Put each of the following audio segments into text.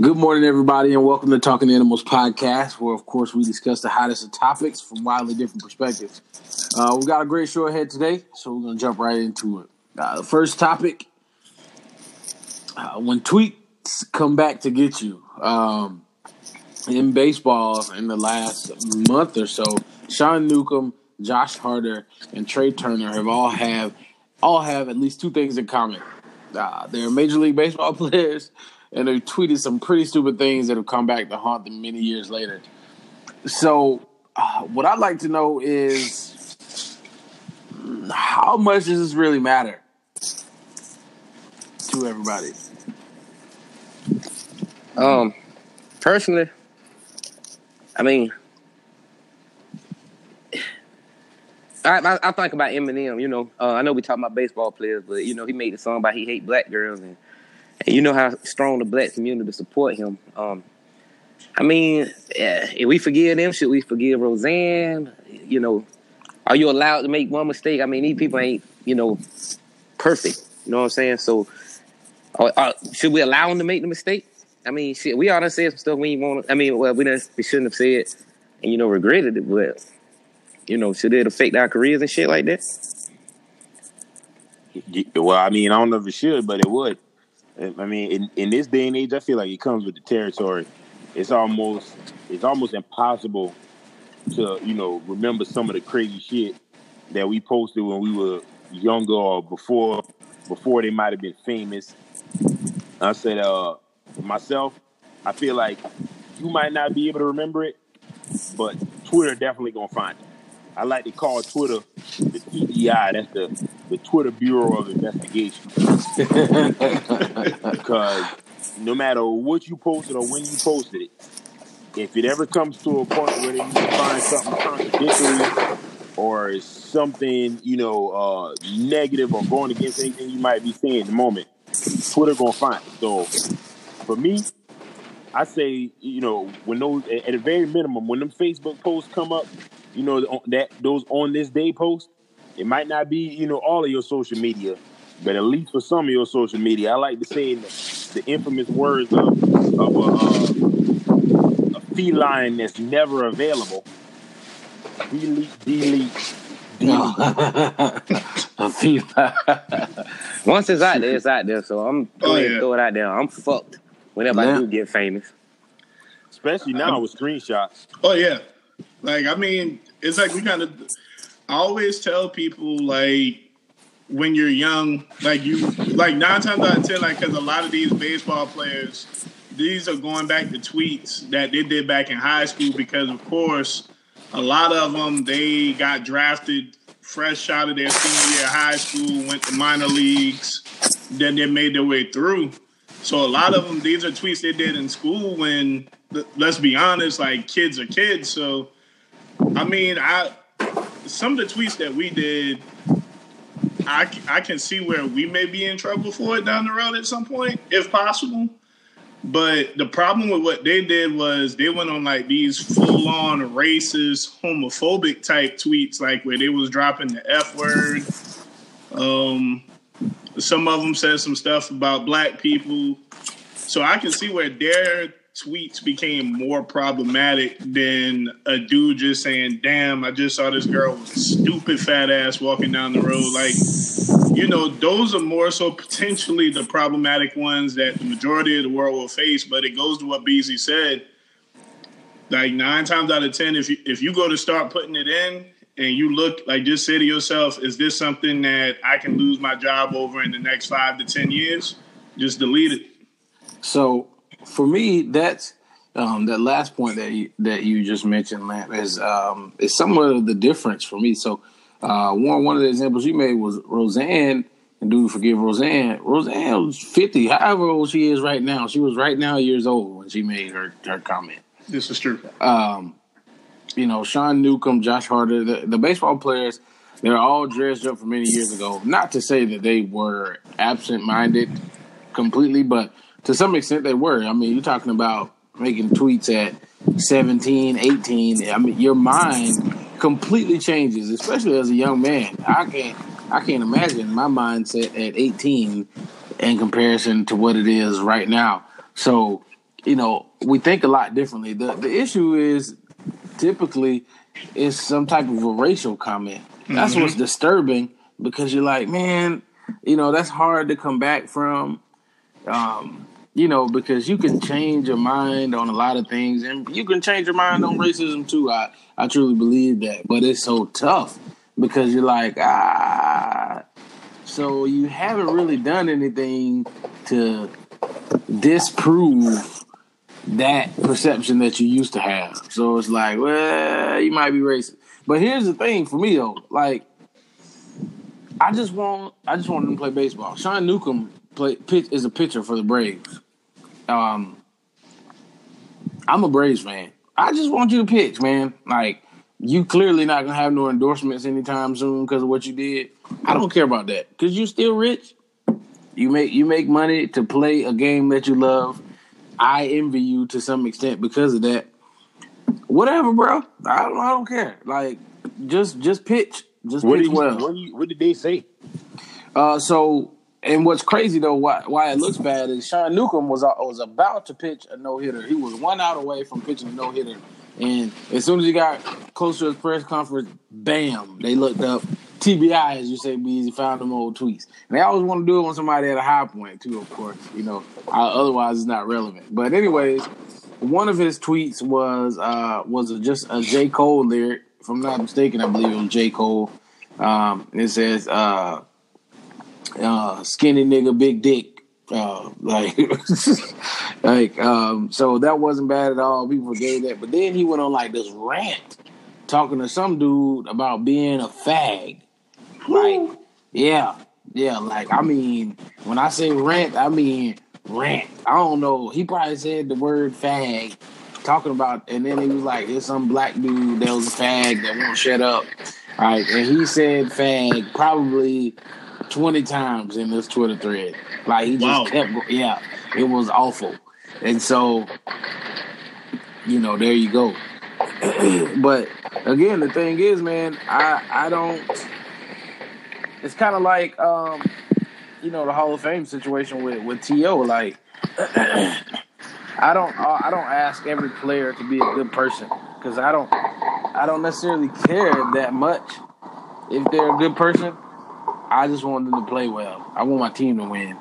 Good morning, everybody, and welcome to Talking Animals Podcast, where, of course, we discuss the hottest of topics from wildly different perspectives. We've got a great show ahead today, so we're going to jump right into it. The first topic, when tweets come back to get you. In baseball, in the last month or so, Sean Newcomb, Josh Harder, and Trey Turner have all have at least two things in common. They're Major League Baseball players, and they tweeted some pretty stupid things that have come back to haunt them many years later. So what I'd like to know is, how much does this really matter to everybody? Personally, I mean, I think about Eminem, you know. I know we talk about baseball players, but, you know, he made the song about he hate black girls, and you know how strong the black community support him. I mean, if we forgive them, should we forgive Roseanne? You know, are you allowed to make one mistake? I mean, these people ain't, you know, perfect. You know what I'm saying? So, should we allow them to make the mistake? I mean, shit, we all done said some stuff we ain't want to. I mean, well, we shouldn't have said and, you know, regretted it, but, you know, should it affect our careers and shit like that? Well, I mean, I don't know if it should, but it would. I mean, in this day and age, I feel like it comes with the territory. It's almost impossible to, you know, remember some of the crazy shit that we posted when we were younger or before they might have been famous. I said, myself, I feel like you might not be able to remember it, but Twitter definitely gonna find it. I like to call Twitter the TBI. That's the Twitter Bureau of Investigation. Because no matter what you posted or when you posted it, if it ever comes to a point where they need to find something contradictory or something, you know, negative or going against anything you might be saying at the moment, Twitter gonna find it. So for me, I say, you know, when those, at a very minimum, when them Facebook posts come up, you know, that those on this day posts, it might not be, you know, all of your social media, but at least for some of your social media, I like to say the infamous words of a feline that's never available. Delete. A feline. Once it's out there, it's out there. So I'm going to throw it out there. I'm fucked whenever I do get famous. Especially now with screenshots. Oh, yeah. Like, I mean, it's like we kind of... I always tell people, like, when you're young, like, you... Like, 9 times out of 10, like, because a lot of these baseball players, these are going back to tweets that they did back in high school because, of course, a lot of them, they got drafted fresh out of their senior year of high school, went to minor leagues, then they made their way through. So a lot of them, these are tweets they did in school when... Let's be honest, like, kids are kids. So, I mean, some of the tweets that we did, I can see where we may be in trouble for it down the road at some point, if possible. But the problem with what they did was they went on, like, these full-on racist, homophobic-type tweets, like, where they was dropping the F word. Some of them said some stuff about black people. So I can see where they're... tweets became more problematic than a dude just saying, damn, I just saw this girl with a stupid fat ass walking down the road. Like, you know, those are more so potentially the problematic ones that the majority of the world will face. But it goes to what BZ said. Like, 9 times out of 10, if you go to start putting it in and you look, like, just say to yourself, is this something that I can lose my job over in the next 5 to 10 years? Just delete it. So, for me, that's that last point that you just mentioned, Lamp, is somewhat of the difference for me. So, one of the examples you made was Roseanne, and do forgive Roseanne. Roseanne was 50, however old she is right now. She was right now years old when she made her comment. This is true. You know, Sean Newcomb, Josh Harder, the baseball players, they're all dressed up for many years ago. Not to say that they were absent-minded completely, but to some extent, they were. I mean, you're talking about making tweets at 17, 18. I mean, your mind completely changes, especially as a young man. I can't imagine my mindset at 18 in comparison to what it is right now. So you know, we think a lot differently. The issue is typically it's some type of a racial comment. That's what's disturbing, because you're like, man, you know, that's hard to come back from, you know, because you can change your mind on a lot of things, and you can change your mind on racism too. I truly believe that, but it's so tough because you're like, so you haven't really done anything to disprove that perception that you used to have. So it's like, well, you might be racist. But here's the thing for me though, like, I just want them to play baseball. Sean Newcomb is a pitcher for the Braves. I'm a Braves fan. I just want you to pitch, man. Like, you clearly not gonna have no endorsements anytime soon because of what you did. I don't care about that because you're still rich. You make money to play a game that you love. I envy you to some extent because of that. Whatever, bro. I don't care. Like, just pitch. Just pitch well. What did they say? So, and what's crazy though, why it looks bad is Sean Newcomb was about to pitch a no hitter. He was 1 out away from pitching a no hitter, and as soon as he got close to his press conference, bam! They looked up. TBI, as you say, Beezy, found them old tweets. And they always want to do it on somebody at a high point, too, of course. You know, otherwise it's not relevant. But anyways, one of his tweets was just a J. Cole lyric. If I'm not mistaken, I believe it was J. Cole. It says, skinny nigga, big dick. So that wasn't bad at all. People gave that. But then he went on like this rant talking to some dude about being a fag. Like, yeah. Like, I mean, when I say rant, I mean rant. I don't know. He probably said the word fag, talking about, and then he was like, "There's some black dude that was a fag that won't shut up." All right, and he said fag probably 20 times in this Twitter thread. Like, he just kept going. Yeah, it was awful. And so, you know, there you go. But again, the thing is, man, I don't. It's kind of like, you know, the Hall of Fame situation with T.O. Like, I don't ask every player to be a good person because I don't necessarily care that much if they're a good person. I just want them to play well. I want my team to win.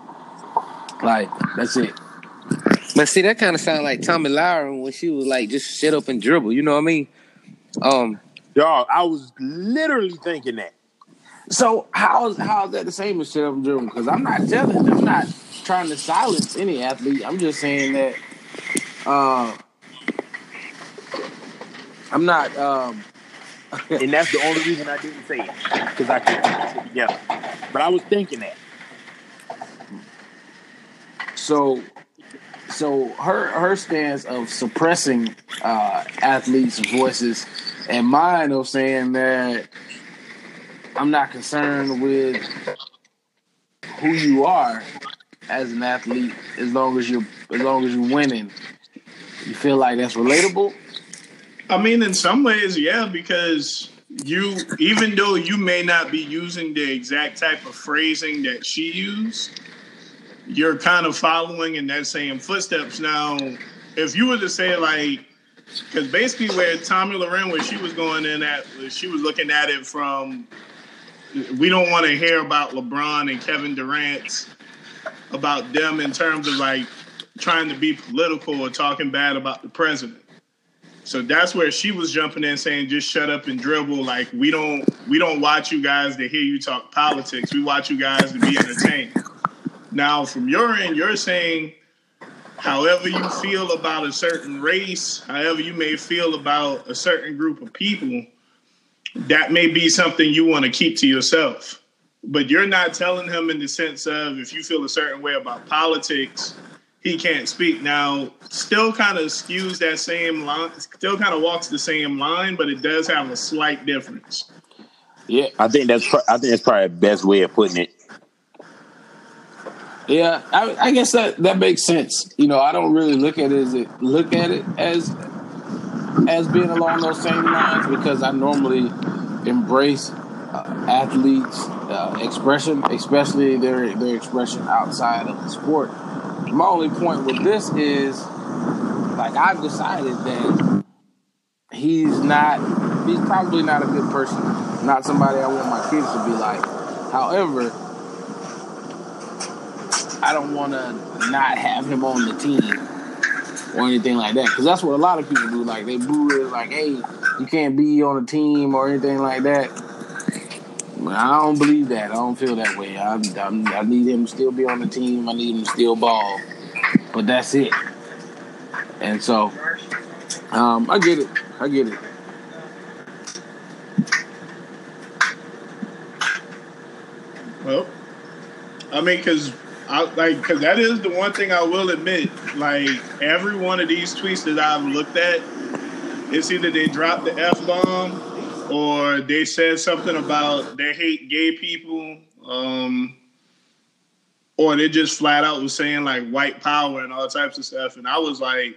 Like, that's it. But see, that kind of sounded like Tomi Lahren when she was like, just shut up and dribble. You know what I mean? Y'all, I was literally thinking that. So how is that the same as shut up and dribble? Because I'm not trying to silence any athlete. I'm just saying that I'm not. And that's the only reason I didn't say it, because I couldn't put it together. But I was thinking that. So her stance of suppressing athletes' voices, and mine of saying that I'm not concerned with who you are as an athlete as long as you're winning. You feel like that's relatable? I mean, in some ways, yeah, because even though you may not be using the exact type of phrasing that she used, you're kind of following in that same footsteps. Now, if you were to say, like, because basically where Tomi Lahren, where she was going in at, she was looking at it from, we don't want to hear about LeBron and Kevin Durant, about them in terms of, like, trying to be political or talking bad about the president. So that's where she was jumping in saying, just shut up and dribble. Like, we don't watch you guys to hear you talk politics. We watch you guys to be entertained. Now, from your end, you're saying however you feel about a certain race, however you may feel about a certain group of people, that may be something you want to keep to yourself. But you're not telling him in the sense of if you feel a certain way about politics, he can't speak. Now, still kind of skews that same line, still kind of walks the same line, but it does have a slight difference. Yeah, I think that's probably the best way of putting it. Yeah, I guess that makes sense. You know, I don't really look at it as being along those same lines because I normally embrace athletes' expression, especially their expression outside of the sport. My only point with this is Like, I've decided that he's probably not a good person. Not somebody I want my kids to be like. However, I don't want to not have him on the team or anything like that, because that's what a lot of people do. Like, they boo it, like, hey, you can't be on a team or anything like that. But I don't believe that. I don't feel that way. I need him to still be on the team. I need him to still ball. But that's it. And so, I get it. I get it. Well, I mean, because that is the one thing I will admit. Like, every one of these tweets that I've looked at, it's either they dropped the F-bomb or they said something about they hate gay people, or they just flat out was saying, like, white power and all types of stuff. And I was like,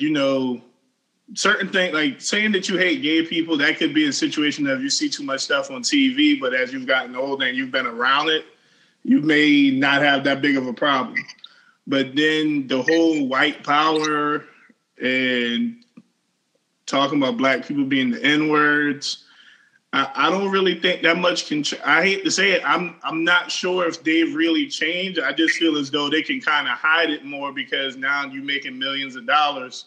you know, certain things, like saying that you hate gay people, that could be a situation of you see too much stuff on TV, but as you've gotten older and you've been around it, you may not have that big of a problem. But then the whole white power and talking about black people being the N-words, I don't really think that much can I hate to say it. I'm not sure if they've really changed. I just feel as though they can kind of hide it more, because now you're making millions of dollars.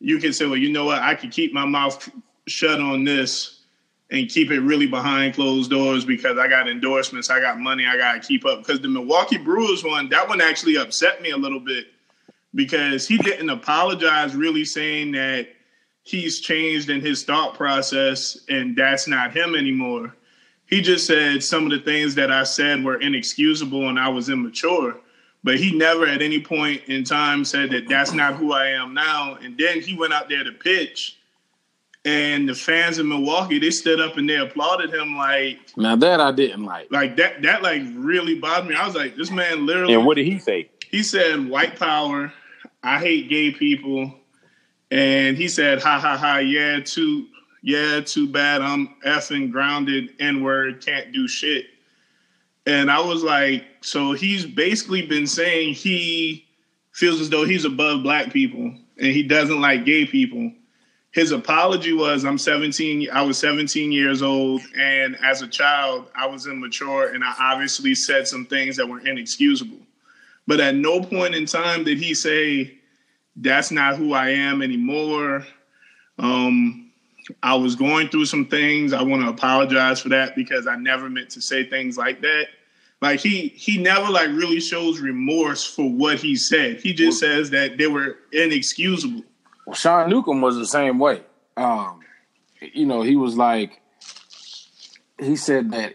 You can say, well, you know what? I can keep my mouth shut on this and keep it really behind closed doors because I got endorsements, I got money, I got to keep up. Because the Milwaukee Brewers one, that one actually upset me a little bit, because he didn't apologize, really saying that he's changed in his thought process and that's not him anymore. He just said some of the things that I said were inexcusable and I was immature. But he never at any point in time said that that's not who I am now. And then he went out there to pitch, and the fans in Milwaukee, they stood up and they applauded him. Like, now that I didn't like. Like that like really bothered me. I was like, this man literally. And what did he say? He said, white power, I hate gay people. And he said, ha ha ha, yeah, too bad. I'm effing grounded, N-word, can't do shit. And I was like, so he's basically been saying he feels as though he's above black people and he doesn't like gay people. His apology was, I was 17 years old, and as a child, I was immature, and I obviously said some things that were inexcusable. But at no point in time did he say, that's not who I am anymore. I was going through some things. I want to apologize for that because I never meant to say things like that. Like, he never, like, really shows remorse for what he said. He just says that they were inexcusable. Well, Sean Newcomb was the same way. You know, he was like, he said that,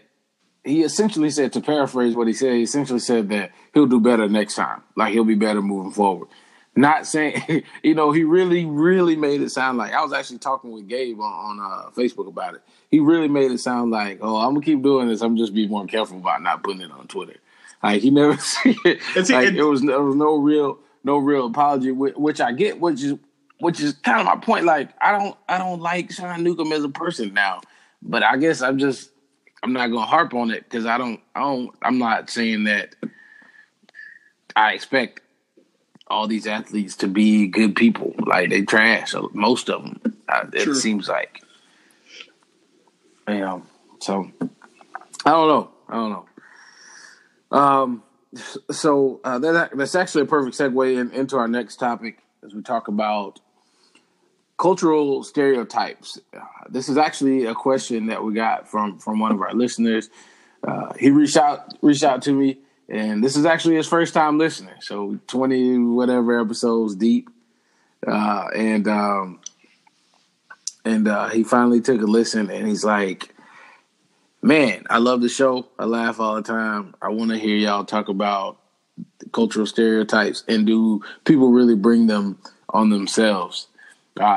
he essentially said, to paraphrase what he said, he essentially said that he'll do better next time. Like, he'll be better moving forward. Not saying, you know, he really, really made it sound like, I was actually talking with Gabe on Facebook about it. He really made it sound like, oh, I'm going to keep doing this. I'm just be more careful about not putting it on Twitter. Like, he never said it. Like, there was no real apology, which I get, which is kind of my point. Like, I don't like Sean Newcomb as a person now, but I guess I'm not gonna harp on it because I'm not saying that I expect all these athletes to be good people. Like, they trash, most of them. It seems like, you know. So I don't know. So that's actually a perfect segue into our next topic as we talk about cultural stereotypes. This is actually a question that we got from one of our listeners. He reached out to me, and this is actually his first time listening. So 20 whatever episodes deep, and he finally took a listen, and he's like, "Man, I love the show. I laugh all the time. I want to hear y'all talk about cultural stereotypes and do people really bring them on themselves."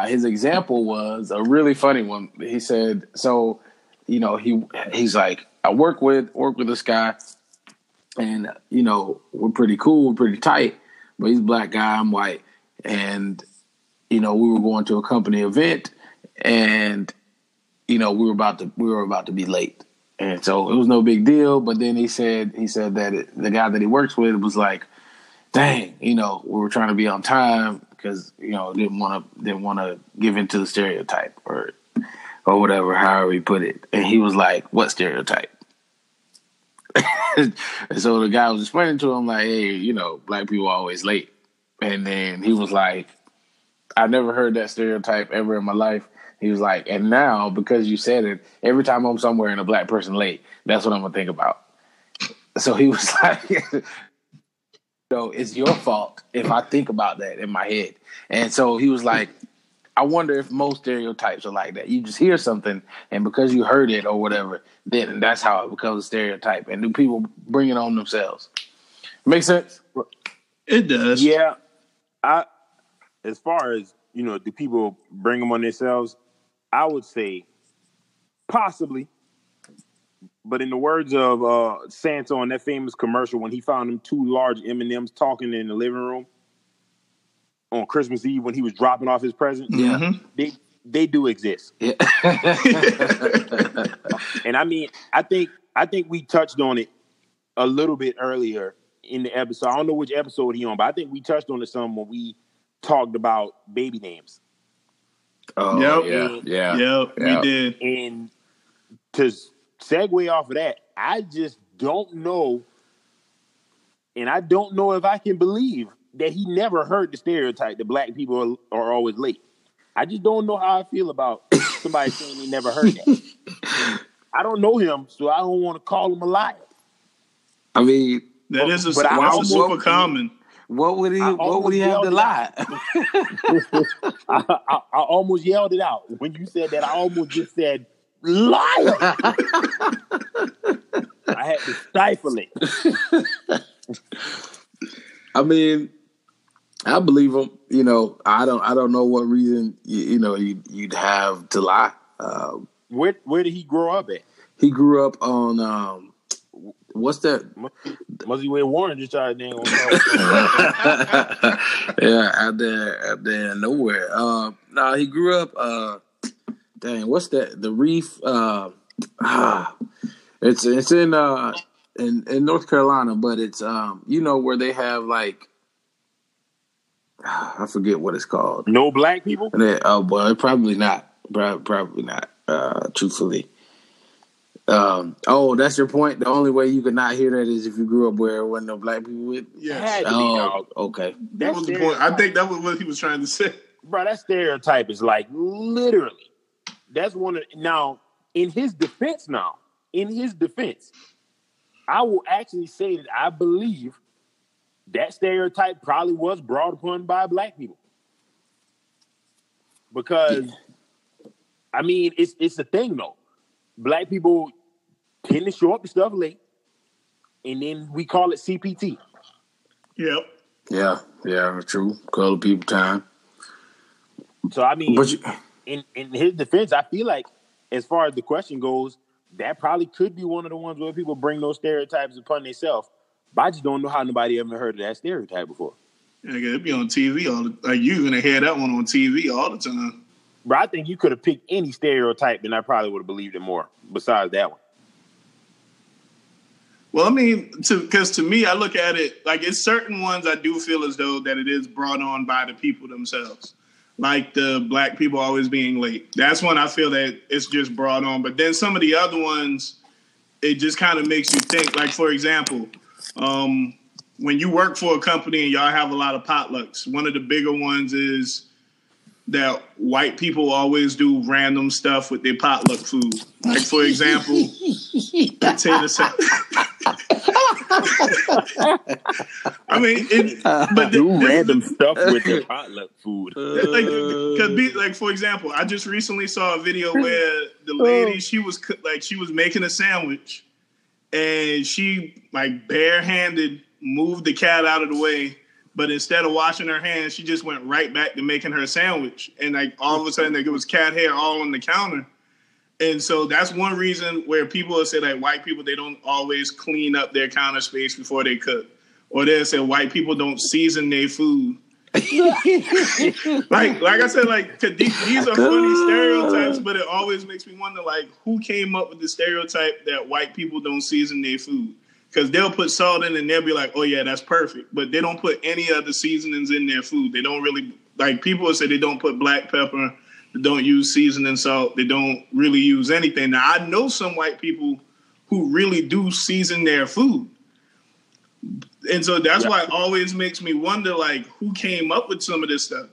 His example was a really funny one. He said, so, you know, he's like, I work with this guy, and, you know, we're pretty cool, we're pretty tight, but he's a black guy, I'm white. And, you know, we were going to a company event, and, you know, we were about to be late. And so it was no big deal. But then he said that the guy that he works with was like, dang, you know, we were trying to be on time. because, you know, didn't want to give into the stereotype or whatever, however he put it. And he was like, "What stereotype?" And so the guy was explaining to him, like, "Hey, you know, black people are always late." And then he was like, "I never heard that stereotype ever in my life." He was like, "And now, because you said it, every time I'm somewhere and a black person late, that's what I'm going to think about." So he was like, "So it's your fault if I think about that in my head." And so he was like, "I wonder if most stereotypes are like that. You just hear something, and because you heard it or whatever, then that's how it becomes a stereotype. And do people bring it on themselves?" Make sense? It does. Yeah. As far as, you know, do people bring them on themselves? I would say possibly. But in the words of Santa on that famous commercial, when he found them two large M&Ms talking in the living room on Christmas Eve when he was dropping off his present, they do exist. Yeah. And I mean, I think we touched on it a little bit earlier in the episode. I don't know which episode he on, but I think we touched on it some when we talked about baby names. Oh, yep, we did. And to segue off of that, I just don't know, and I don't know if I can believe that he never heard the stereotype that black people are always late. I just don't know how I feel about somebody saying he never heard that. I don't know him, so I don't want to call him a liar. I mean, that is a super common. What would he have to lie? I almost yelled it out when you said that. I almost just said, "Liar!" I had to stifle it. I mean, I believe him. You know, I don't know what reason you'd have to lie. Where did he grow up at? He grew up on what's that? Must be where Warren just tried to name. Yeah, out there, nowhere. He grew up. Dang, what's that? The Reef. It's in North Carolina, but it's where they have like I forget what it's called. No black people? Oh, well, probably not. Probably not. Truthfully. That's your point. The only way you could not hear that is if you grew up where there wasn't no black people with. Yeah. Oh, okay. That was the point. I think that was what he was trying to say. Bro, that stereotype is like literally. That's one of now in his defense, I will actually say that I believe that stereotype probably was brought upon by black people because I mean it's a thing though. Black people tend to show up to stuff late, and then we call it CPT. Yep. Yeah, true. Color people time. So I mean, but in his defense, I feel like as far as the question goes, that probably could be one of the ones where people bring those stereotypes upon themselves. But I just don't know how nobody ever heard of that stereotype before. Yeah, it'd be on TV you're gonna hear that one on TV all the time. But I think you could have picked any stereotype, and I probably would have believed it more. Besides that one. Well, I mean, because to me, I look at it like it's certain ones I do feel as though that it is brought on by the people themselves. Like the black people always being late. That's one I feel that it's just brought on. But then some of the other ones, it just kind of makes you think. Like, for example, when you work for a company and y'all have a lot of potlucks, one of the bigger ones is that white people always do random stuff with their potluck food. Like, for example, potato salad. I mean, random stuff with their potluck food. Like, for example, I just recently saw a video where the lady, she was making a sandwich, and she like barehanded moved the cat out of the way. But instead of washing her hands, she just went right back to making her sandwich. And like all of a sudden, like it was cat hair all on the counter. And so that's one reason where people say like white people, they don't always clean up their counter space before they cook. Or they'll say white people don't season their food. like I said, like these are funny stereotypes, but it always makes me wonder like who came up with the stereotype that white people don't season their food. Because they'll put salt in and they'll be like, "Oh yeah, that's perfect." But they don't put any other seasonings in their food. They don't really Like, people say they don't put black pepper, they don't use seasoning salt, they don't really use anything. Now, I know some white people who really do season their food. And so that's why it always makes me wonder, like, who came up with some of this stuff?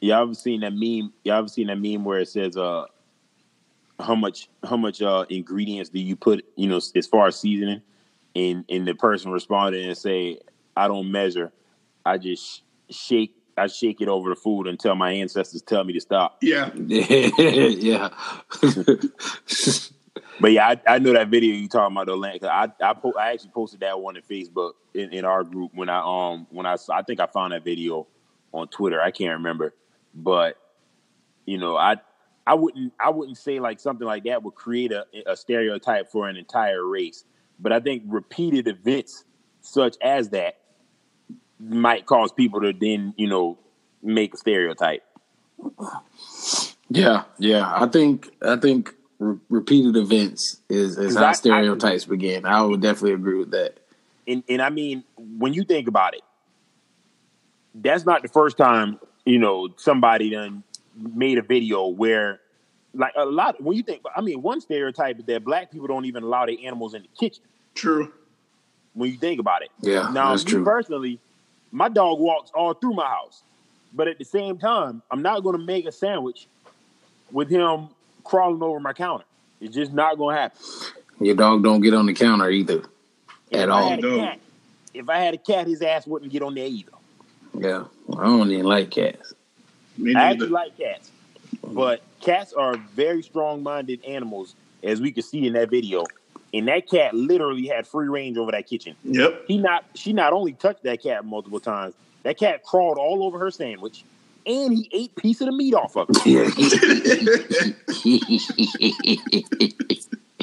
Y'all ever seen that meme? Y'all ever seen that meme where it says, how much ingredients do you put, you know, as far as seasoning? And the person responded and say, I don't measure. I just shake it over the food until my ancestors tell me to stop. Yeah. Yeah. But yeah, I know that video you talking about, Atlanta. I actually posted that one on Facebook in our group when I think I found that video on Twitter. I can't remember, but you know, I wouldn't say like something like that would create a stereotype for an entire race, but I think repeated events such as that might cause people to then, you know, make a stereotype. Yeah. I think repeated events is how stereotypes begin. I would definitely agree with that. And I mean, when you think about it, that's not the first time, you know, somebody done made a video where, like, a lot, when you think, I mean, one stereotype is that black people don't even allow their animals in the kitchen. True. When you think about it. Yeah, now, that's true. Personally, my dog walks all through my house. But at the same time, I'm not going to make a sandwich with him crawling over my counter. It's just not going to happen. Your dog don't get on the counter either at all. If I had a cat, his ass wouldn't get on there either. Yeah, I don't even like cats. I actually like cats. But cats are very strong-minded animals, as we could see in that video. And that cat literally had free range over that kitchen. Yep. She not only touched that cat multiple times, that cat crawled all over her sandwich, and he ate a piece of the meat off of it.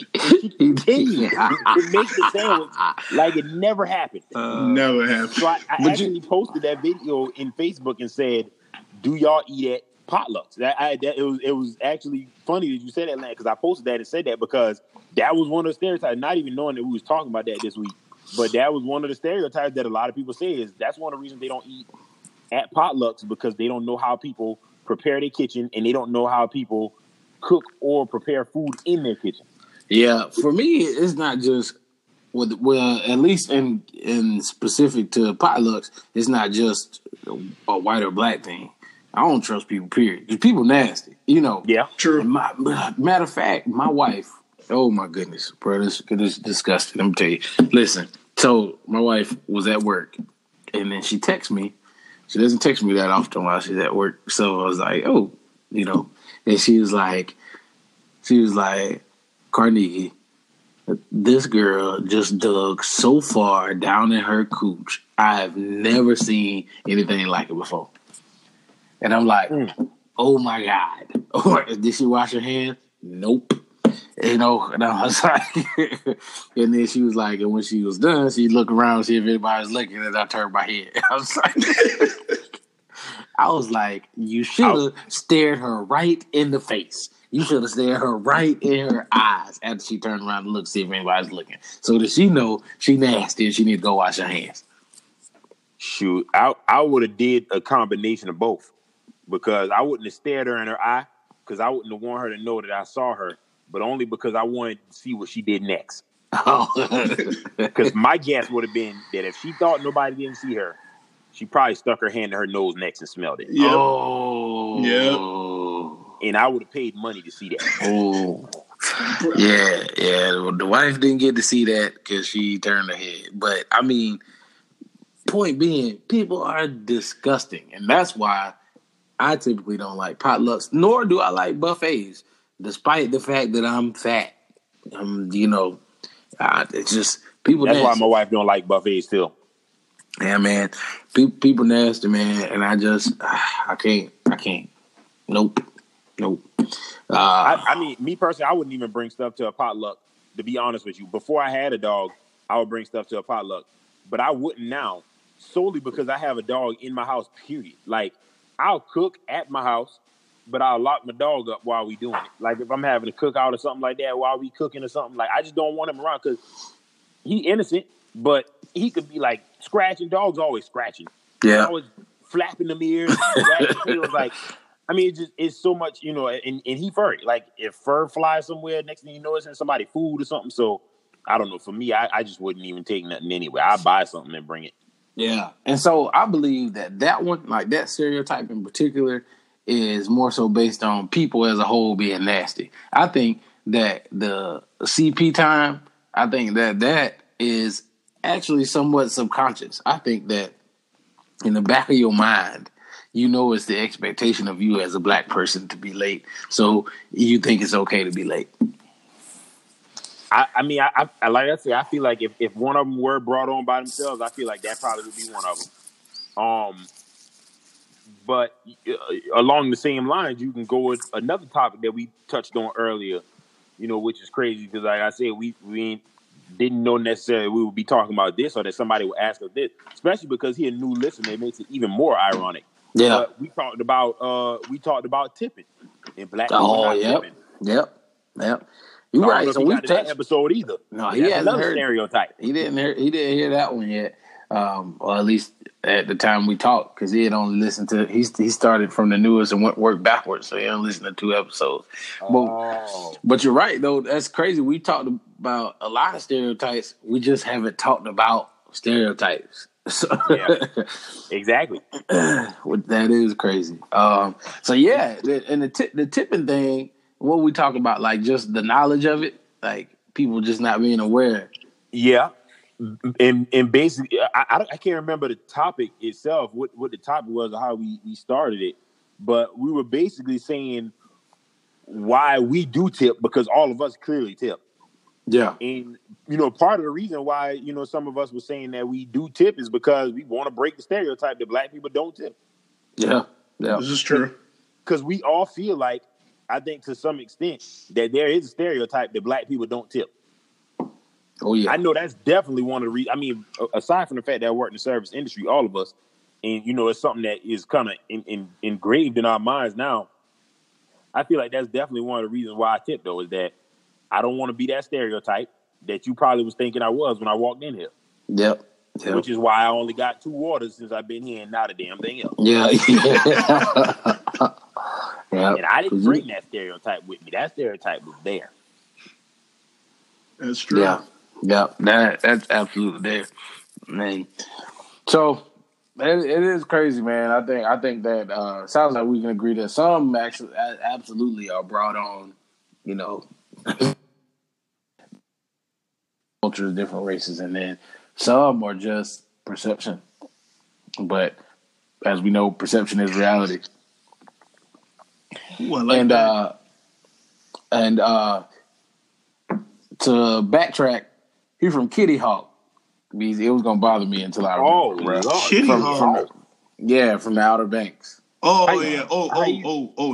She continued to make the sandwich like it never happened. Never happened. So I actually posted that video in Facebook and said, do y'all eat at potlucks? It was actually funny that you said that, Lance, because I posted that and said that because that was one of the stereotypes, not even knowing that we was talking about that this week. But that was one of the stereotypes that a lot of people say is that's one of the reasons they don't eat at potlucks, because they don't know how people prepare their kitchen and they don't know how people cook or prepare food in their kitchen. Yeah, for me, it's not just at least in specific to potlucks, it's not just a white or black thing. I don't trust people, period. Because people nasty, you know. Yeah, true. Matter of fact, my wife, oh my goodness, bro, this is disgusting. I'm telling you. Listen, so my wife was at work, and then she texted me. She doesn't text me that often while she's at work. So I was like, oh, you know. And she was like, Carnegie, this girl just dug so far down in her cooch. I've never seen anything like it before. And I'm like, oh my God. Or did she wash her hands? Nope. You know, and I was like, and then she was like, and when she was done, she looked around, see if anybody's looking, and I turned my head. I was like, you should have stared her right in the face. You should have stared her right in her eyes after she turned around and looked, see if anybody's looking. So that she know she nasty and she need to go wash her hands. Shoot, I would have did a combination of both, because I wouldn't have stared her in her eye because I wouldn't have wanted her to know that I saw her, but only because I wanted to see what she did next. Because my guess would have been that if she thought nobody didn't see her, she probably stuck her hand to her nose next and smelled it. Yep. Oh. Yeah. And I would have paid money to see that. Oh. Yeah. The wife didn't get to see that because she turned her head. But, I mean, point being, people are disgusting. And that's why I typically don't like potlucks, nor do I like buffets. Despite the fact that I'm fat, it's just people. That's nasty. Why my wife don't like buffets still. Yeah, man, people nasty, man, and I just I can't. Nope. I mean, me personally, I wouldn't even bring stuff to a potluck. To be honest with you, before I had a dog, I would bring stuff to a potluck, but I wouldn't now, solely because I have a dog in my house. Period. Like, I'll cook at my house, but I'll lock my dog up while we doing it. Like, if I'm having a cookout or something like that, while we cooking or something, like, I just don't want him around because he innocent, but he could be like scratching. Dogs always scratching. Yeah. Always flapping the mirrors. He was like, I mean, it's so much, you know, and he furry. Like, if fur flies somewhere, next thing you know, it's in somebody's food or something. So, I don't know. For me, I just wouldn't even take nothing anyway. I buy something and bring it. Yeah. And so I believe that one, like that stereotype in particular, is more so based on people as a whole being nasty. I think that the CP time, I think that is actually somewhat subconscious. I think that in the back of your mind, you know, it's the expectation of you as a black person to be late. So you think it's okay to be late. I mean, like I say, I feel like if one of them were brought on by themselves, I feel like that probably would be one of them. But along the same lines, you can go with another topic that we touched on earlier, you know, which is crazy because, like I said, we didn't know necessarily we would be talking about this or that somebody would ask us this, especially because he's a new listener. It makes it even more ironic. Yeah, but we talked about tipping and black people not tipping. Yep. You're right. So we touched episode either. No, he hasn't heard stereotype. He didn't hear that one yet. Or at least at the time we talked, because he had only listened to. He started from the newest and worked backwards, so he only listened to two episodes. Oh. But you're right though. That's crazy. We talked about a lot of stereotypes. We just haven't talked about stereotypes. So, yeah, exactly. That is crazy. So yeah, and the tipping thing. What we talk about, like just the knowledge of it, like people just not being aware. Yeah, and basically, I can't remember the topic itself, what the topic was, or how we started it, but we were basically saying why we do tip because all of us clearly tip. Yeah, and you know, part of the reason why, you know, some of us were saying that we do tip is because we want to break the stereotype that black people don't tip. Yeah, this is true. Because we all feel like, I think to some extent that there is a stereotype that black people don't tip. Oh yeah, I know that's definitely one of the reasons. I mean, aside from the fact that I work in the service industry, all of us, and you know, it's something that is kind of engraved in our minds now. I feel like that's definitely one of the reasons why I tip, though, is that I don't want to be that stereotype that you probably was thinking I was when I walked in here. Yep. Yep. Which is why I only got 2 waters since I've been here and not a damn thing else. Yeah. Yep. And I didn't bring that stereotype with me. That stereotype was there. That's true. Yeah. That's absolutely there. Man. So it is crazy, man. I think that sounds like we can agree that some actually absolutely are brought on, you know, cultures, different races, and then some are just perception. But as we know, perception is reality. Well, like and to backtrack, he's from Kitty Hawk. It was gonna bother me until I remember. Oh, Kitty Hawk. From the Outer Banks. Oh,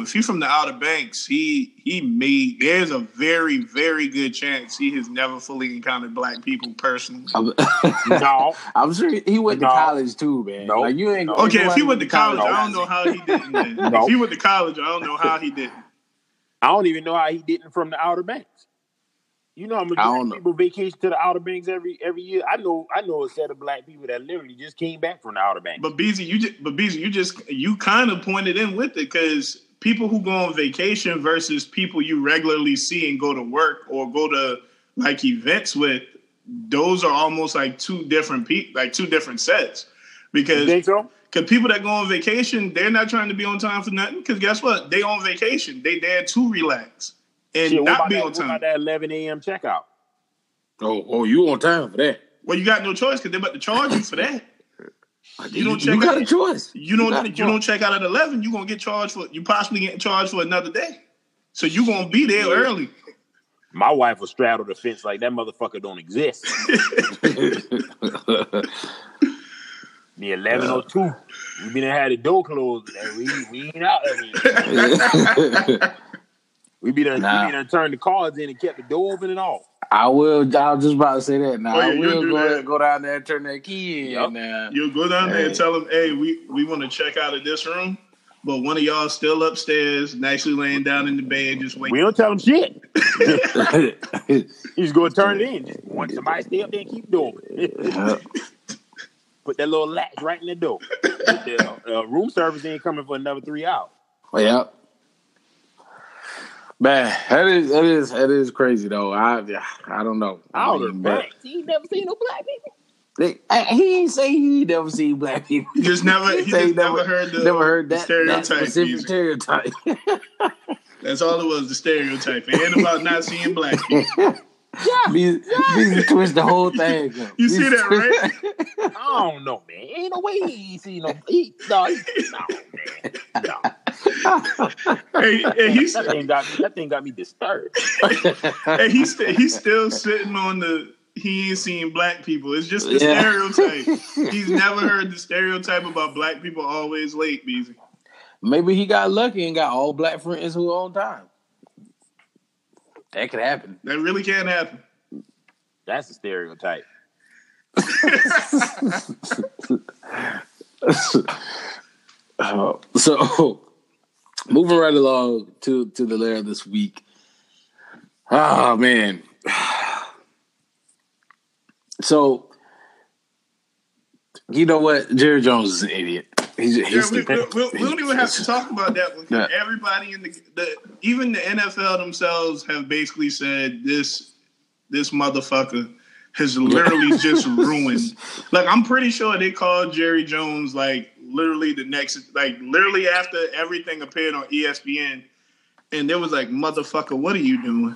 if he's from the Outer Banks, he may. There's a very, very good chance he has never fully encountered black people personally. No, I'm sure he went to college too, man. No, like, you ain't. Okay, if he went to college, I don't know how he didn't. No. If he went to college, I don't know how he didn't. I don't even know how he didn't from the Outer Banks. You know, how many people vacation to the Outer Banks every year. I know a set of black people that literally just came back from the Outer Banks. But BZ, you kind of pointed in with it because people who go on vacation versus people you regularly see and go to work or go to like events with, those are almost like two different sets. Because you think so? Because people that go on vacation, they're not trying to be on time for nothing. Because guess what? They on vacation. They there to relax. And shit, not be on time. What about that 11 a.m. checkout? Oh, you on time for that? Well, you got no choice because they're about to charge you for that. You got a choice. You don't check out at 11. You're gonna get charged for. You possibly get charged for another day. So you are gonna be there early. My wife will straddle the fence like that motherfucker don't exist. The 11:02. We didn't have the door closed. We ain't out of here. We be done turned the cards in and kept the door open and all. I was just about to say that. Now go down there and turn that key in. Yep. You'll go down there and tell them, hey, we want to check out of this room, but one of y'all still upstairs, nicely laying down in the bed, just waiting. We don't tell them shit. He's going to turn it in. Just want somebody to stay up there and keep doing it. put that little latch right in the door. Room service ain't coming for another 3 hours. Yeah. Man, that is crazy though. I don't know. Outer Banks. You never seen no black people. He ain't say he never seen black people. He just never heard that stereotype. That's all it was, the stereotype. It ain't about not seeing black people. Yeah, you twist the whole thing. You see that, right? I don't know, man. Ain't no way he ain't seen no. No, man. Hey, that thing got me disturbed. And he's still sitting on the. He ain't seen black people. It's just the stereotype. He's never heard the stereotype about black people always late, Beezy. Maybe he got lucky and got all black friends who are on time. That could happen. That really can happen. That's a stereotype. So, moving right along to the layer this week. Oh, man. So, you know what? Jerry Jones is an idiot. We don't even have to talk about that one. Yeah. Everybody in even the NFL themselves have basically said this motherfucker has literally just ruined. Like, I'm pretty sure they called Jerry Jones like literally the next, like literally after everything appeared on ESPN, and they was like, "Motherfucker, what are you doing?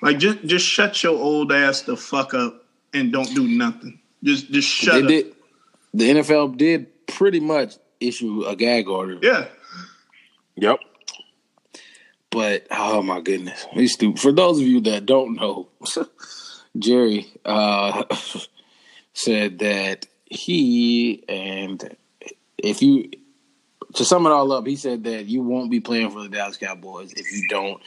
Like, just shut your old ass the fuck up and don't do nothing. Just shut up." The NFL did pretty much issue a gag order. Yeah. Yep. But, oh my goodness. He's stupid. For those of you that don't know, Jerry said that to sum it all up, he said that you won't be playing for the Dallas Cowboys if you don't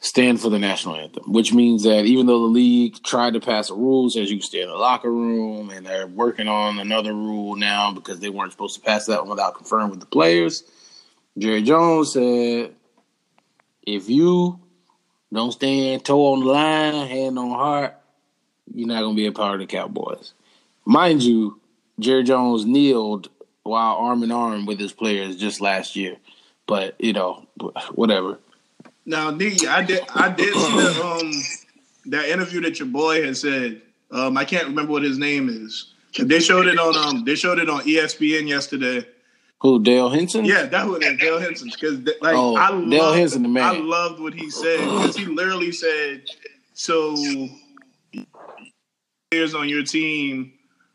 stand for the national anthem, which means that even though the league tried to pass a rule, says you can stay in the locker room, and they're working on another rule now because they weren't supposed to pass that one without conferring with the players. Jerry Jones said, if you don't stand toe on the line, hand on heart, you're not going to be a part of the Cowboys. Mind you, Jerry Jones kneeled while arm in arm with his players just last year. But, you know, whatever. Now, I did see that interview that your boy had said. I can't remember what his name is. They showed it on ESPN yesterday. Who, Dale Henson? Yeah, that was Dale Henson. Because I loved what he said, because he literally said, "So players on your team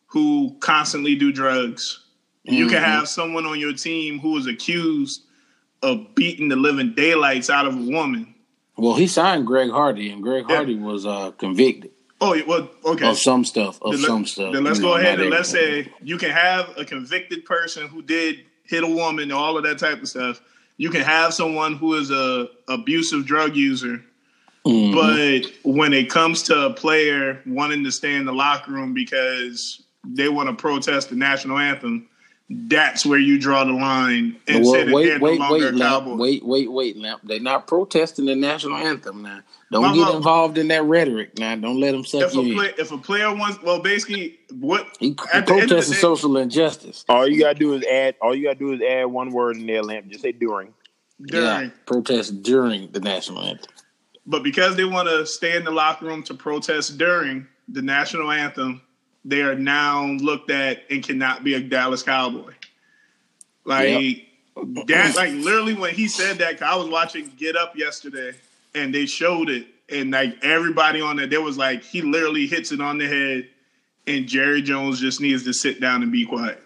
who constantly do drugs, you can have someone on your team who is accused of beating the living daylights out of a woman." Well, he signed Greg Hardy, and Greg Hardy was convicted. Oh, well, okay. Of some stuff. Then let's go ahead and let's say you can have a convicted person who did hit a woman, all of that type of stuff. You can have someone who is a abusive drug user, but when it comes to a player wanting to stay in the locker room because they want to protest the national anthem, that's where you draw the line and say that they're no longer Cowboys. Wait, they're not protesting the national anthem now. Don't get involved in that rhetoric now. Don't let them suck you in. If a player wants, well, basically, what he protesting social injustice. All you gotta do is add one word in there, Lamp. Just say during. Yeah, protest during the national anthem. But because they want to stay in the locker room to protest during the national anthem, they are now looked at and cannot be a Dallas Cowboy. Like, that, like literally when he said that, I was watching Get Up yesterday and they showed it. And like everybody on there was like, he literally hits it on the head and Jerry Jones just needs to sit down and be quiet.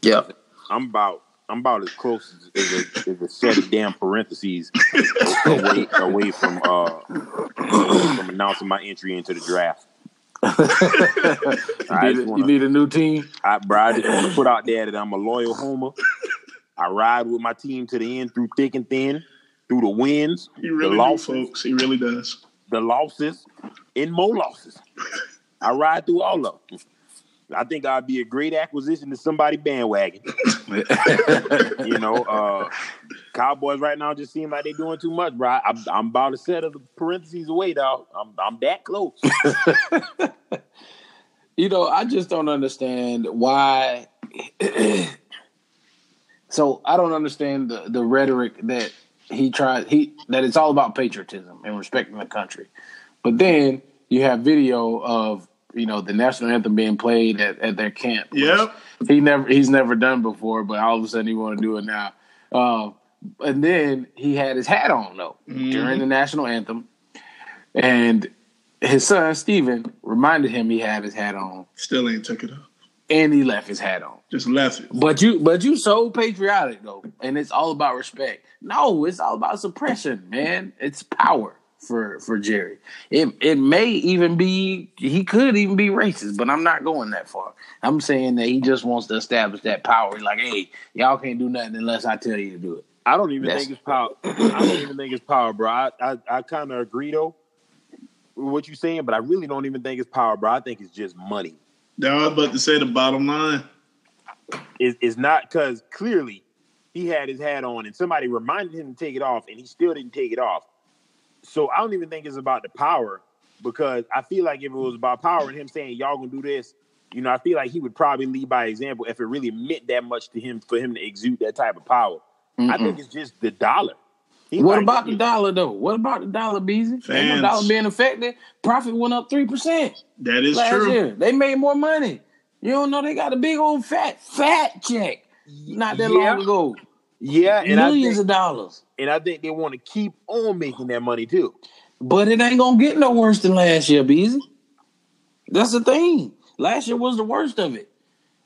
Yeah. I'm about as close as a set of damn parentheses away from announcing my entry into the draft. You need a new team? I just want to put out there that I'm a loyal homer. I ride with my team to the end through thick and thin, through the wins, the losses, folks. He really does. The losses and more losses. I ride through all of them. I think I'd be a great acquisition to somebody bandwagon. You know, Cowboys right now just seem like they're doing too much, bro. I'm about a set of the parentheses away, dog. I'm that close. You know, I just don't understand why. So I don't understand the rhetoric that that it's all about patriotism and respecting the country. But then you have video of, you know, the national anthem being played at their camp. Yep. He's never done before, but all of a sudden he want to do it now. And then he had his hat on, though, during the national anthem. And his son, Steven, reminded him he had his hat on. Still ain't took it off. And he left his hat on. Just left it. But you so patriotic, though, and it's all about respect. No, it's all about suppression, man. It's power for Jerry. It may even be, he could even be racist, but I'm not going that far. I'm saying that he just wants to establish that power. Like, hey, y'all can't do nothing unless I tell you to do it. I don't even think it's power. I don't even think it's power, bro. I kind of agree, though, with what you're saying, but I really don't even think it's power, bro. I think it's just money. Now I was about to say the bottom line. It's not, because clearly he had his hat on and somebody reminded him to take it off and he still didn't take it off. So I don't even think it's about the power, because I feel like if it was about power and him saying, y'all gonna do this, you know, I feel like he would probably lead by example if it really meant that much to him for him to exude that type of power. Mm-mm. I think it's just the dollar. What about the dollar, though? What about the dollar, Beasley? The dollar being affected, profit went up 3%. That is true. Year. They made more money. You don't know, they got a big old fat check not that long ago. Yeah. Millions of dollars. And I think they want to keep on making that money, too. But it ain't going to get no worse than last year, Beasley. That's the thing. Last year was the worst of it.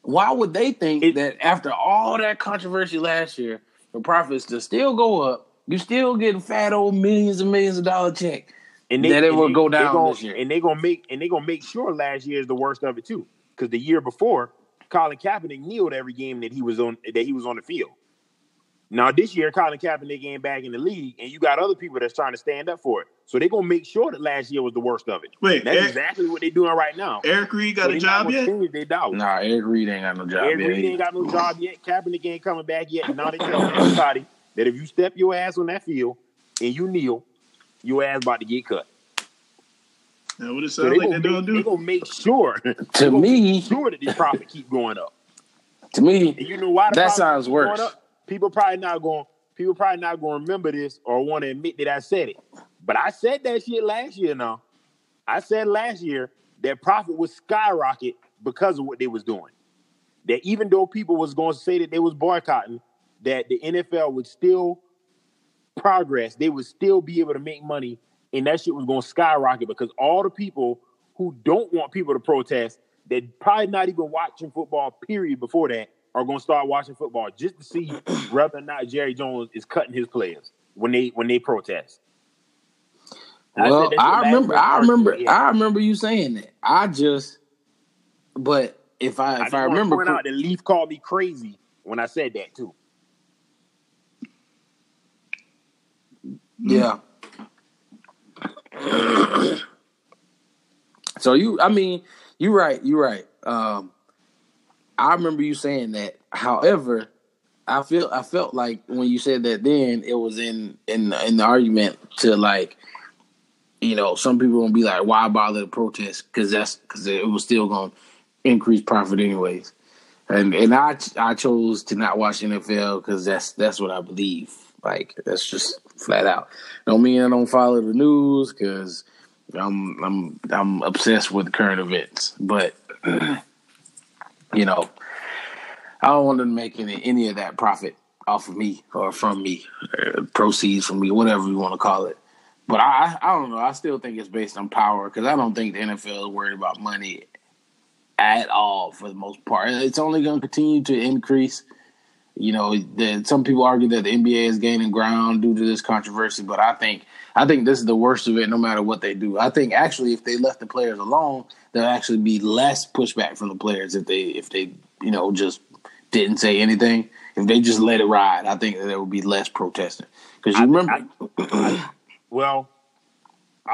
Why would they think that after all that controversy last year, the profits to still go up? You're still getting fat old millions and millions of dollar check, and it will go down this year. And they're gonna make sure last year is the worst of it too, because the year before, Colin Kaepernick kneeled every game that he was on the field. Now this year, Colin Kaepernick ain't back in the league, and you got other people that's trying to stand up for it. So they're gonna make sure that last year was the worst of it. Wait, that's exactly what they're doing right now. Eric Reed got a job yet? Nah, Eric Reed ain't got no job yet. Eric Reed ain't got no job yet. Kaepernick ain't coming back yet. Now they telling everybody that if you step your ass on that field and you kneel, your ass about to get cut. Now, what it sound like they don't do? They're going to make sure. To me, make sure that the profit keep going up. To me, and you know why that sounds worse. People probably not going to remember this or want to admit that I said it. But I said that shit last year. Now, I said last year that profit would skyrocket because of what they was doing. That even though people was going to say that they was boycotting, that the NFL would still progress. They would still be able to make money, and that shit was going to skyrocket because all the people who don't want people to protest, they're probably not even watching football, period, before that, are going to start watching football just to see whether or not Jerry Jones is cutting his players when they protest. Well, I remember you saying that. But if I remember, point out that Leaf called me crazy when I said that too. Yeah. So you're right. I remember you saying that. However, I felt like when you said that, then it was in the argument to, like, you know, some people gonna be like, why bother to protest? Because it was still gonna increase profit anyways. And I chose to not watch NFL because that's what I believe. Like, that's just flat out. Don't mean I don't follow the news because I'm obsessed with current events. But you know, I don't want them making any of that profit off of me or from me, or proceeds from me, whatever you want to call it. But I don't know. I still think it's based on power because I don't think the NFL is worried about money at all for the most part. It's only going to continue to increase. You know, some people argue that the NBA is gaining ground due to this controversy, but I think this is the worst of it no matter what they do. I think actually if they left the players alone, there'll actually be less pushback from the players if they you know, just didn't say anything. If they just let it ride, I think that there would be less protesting. Because I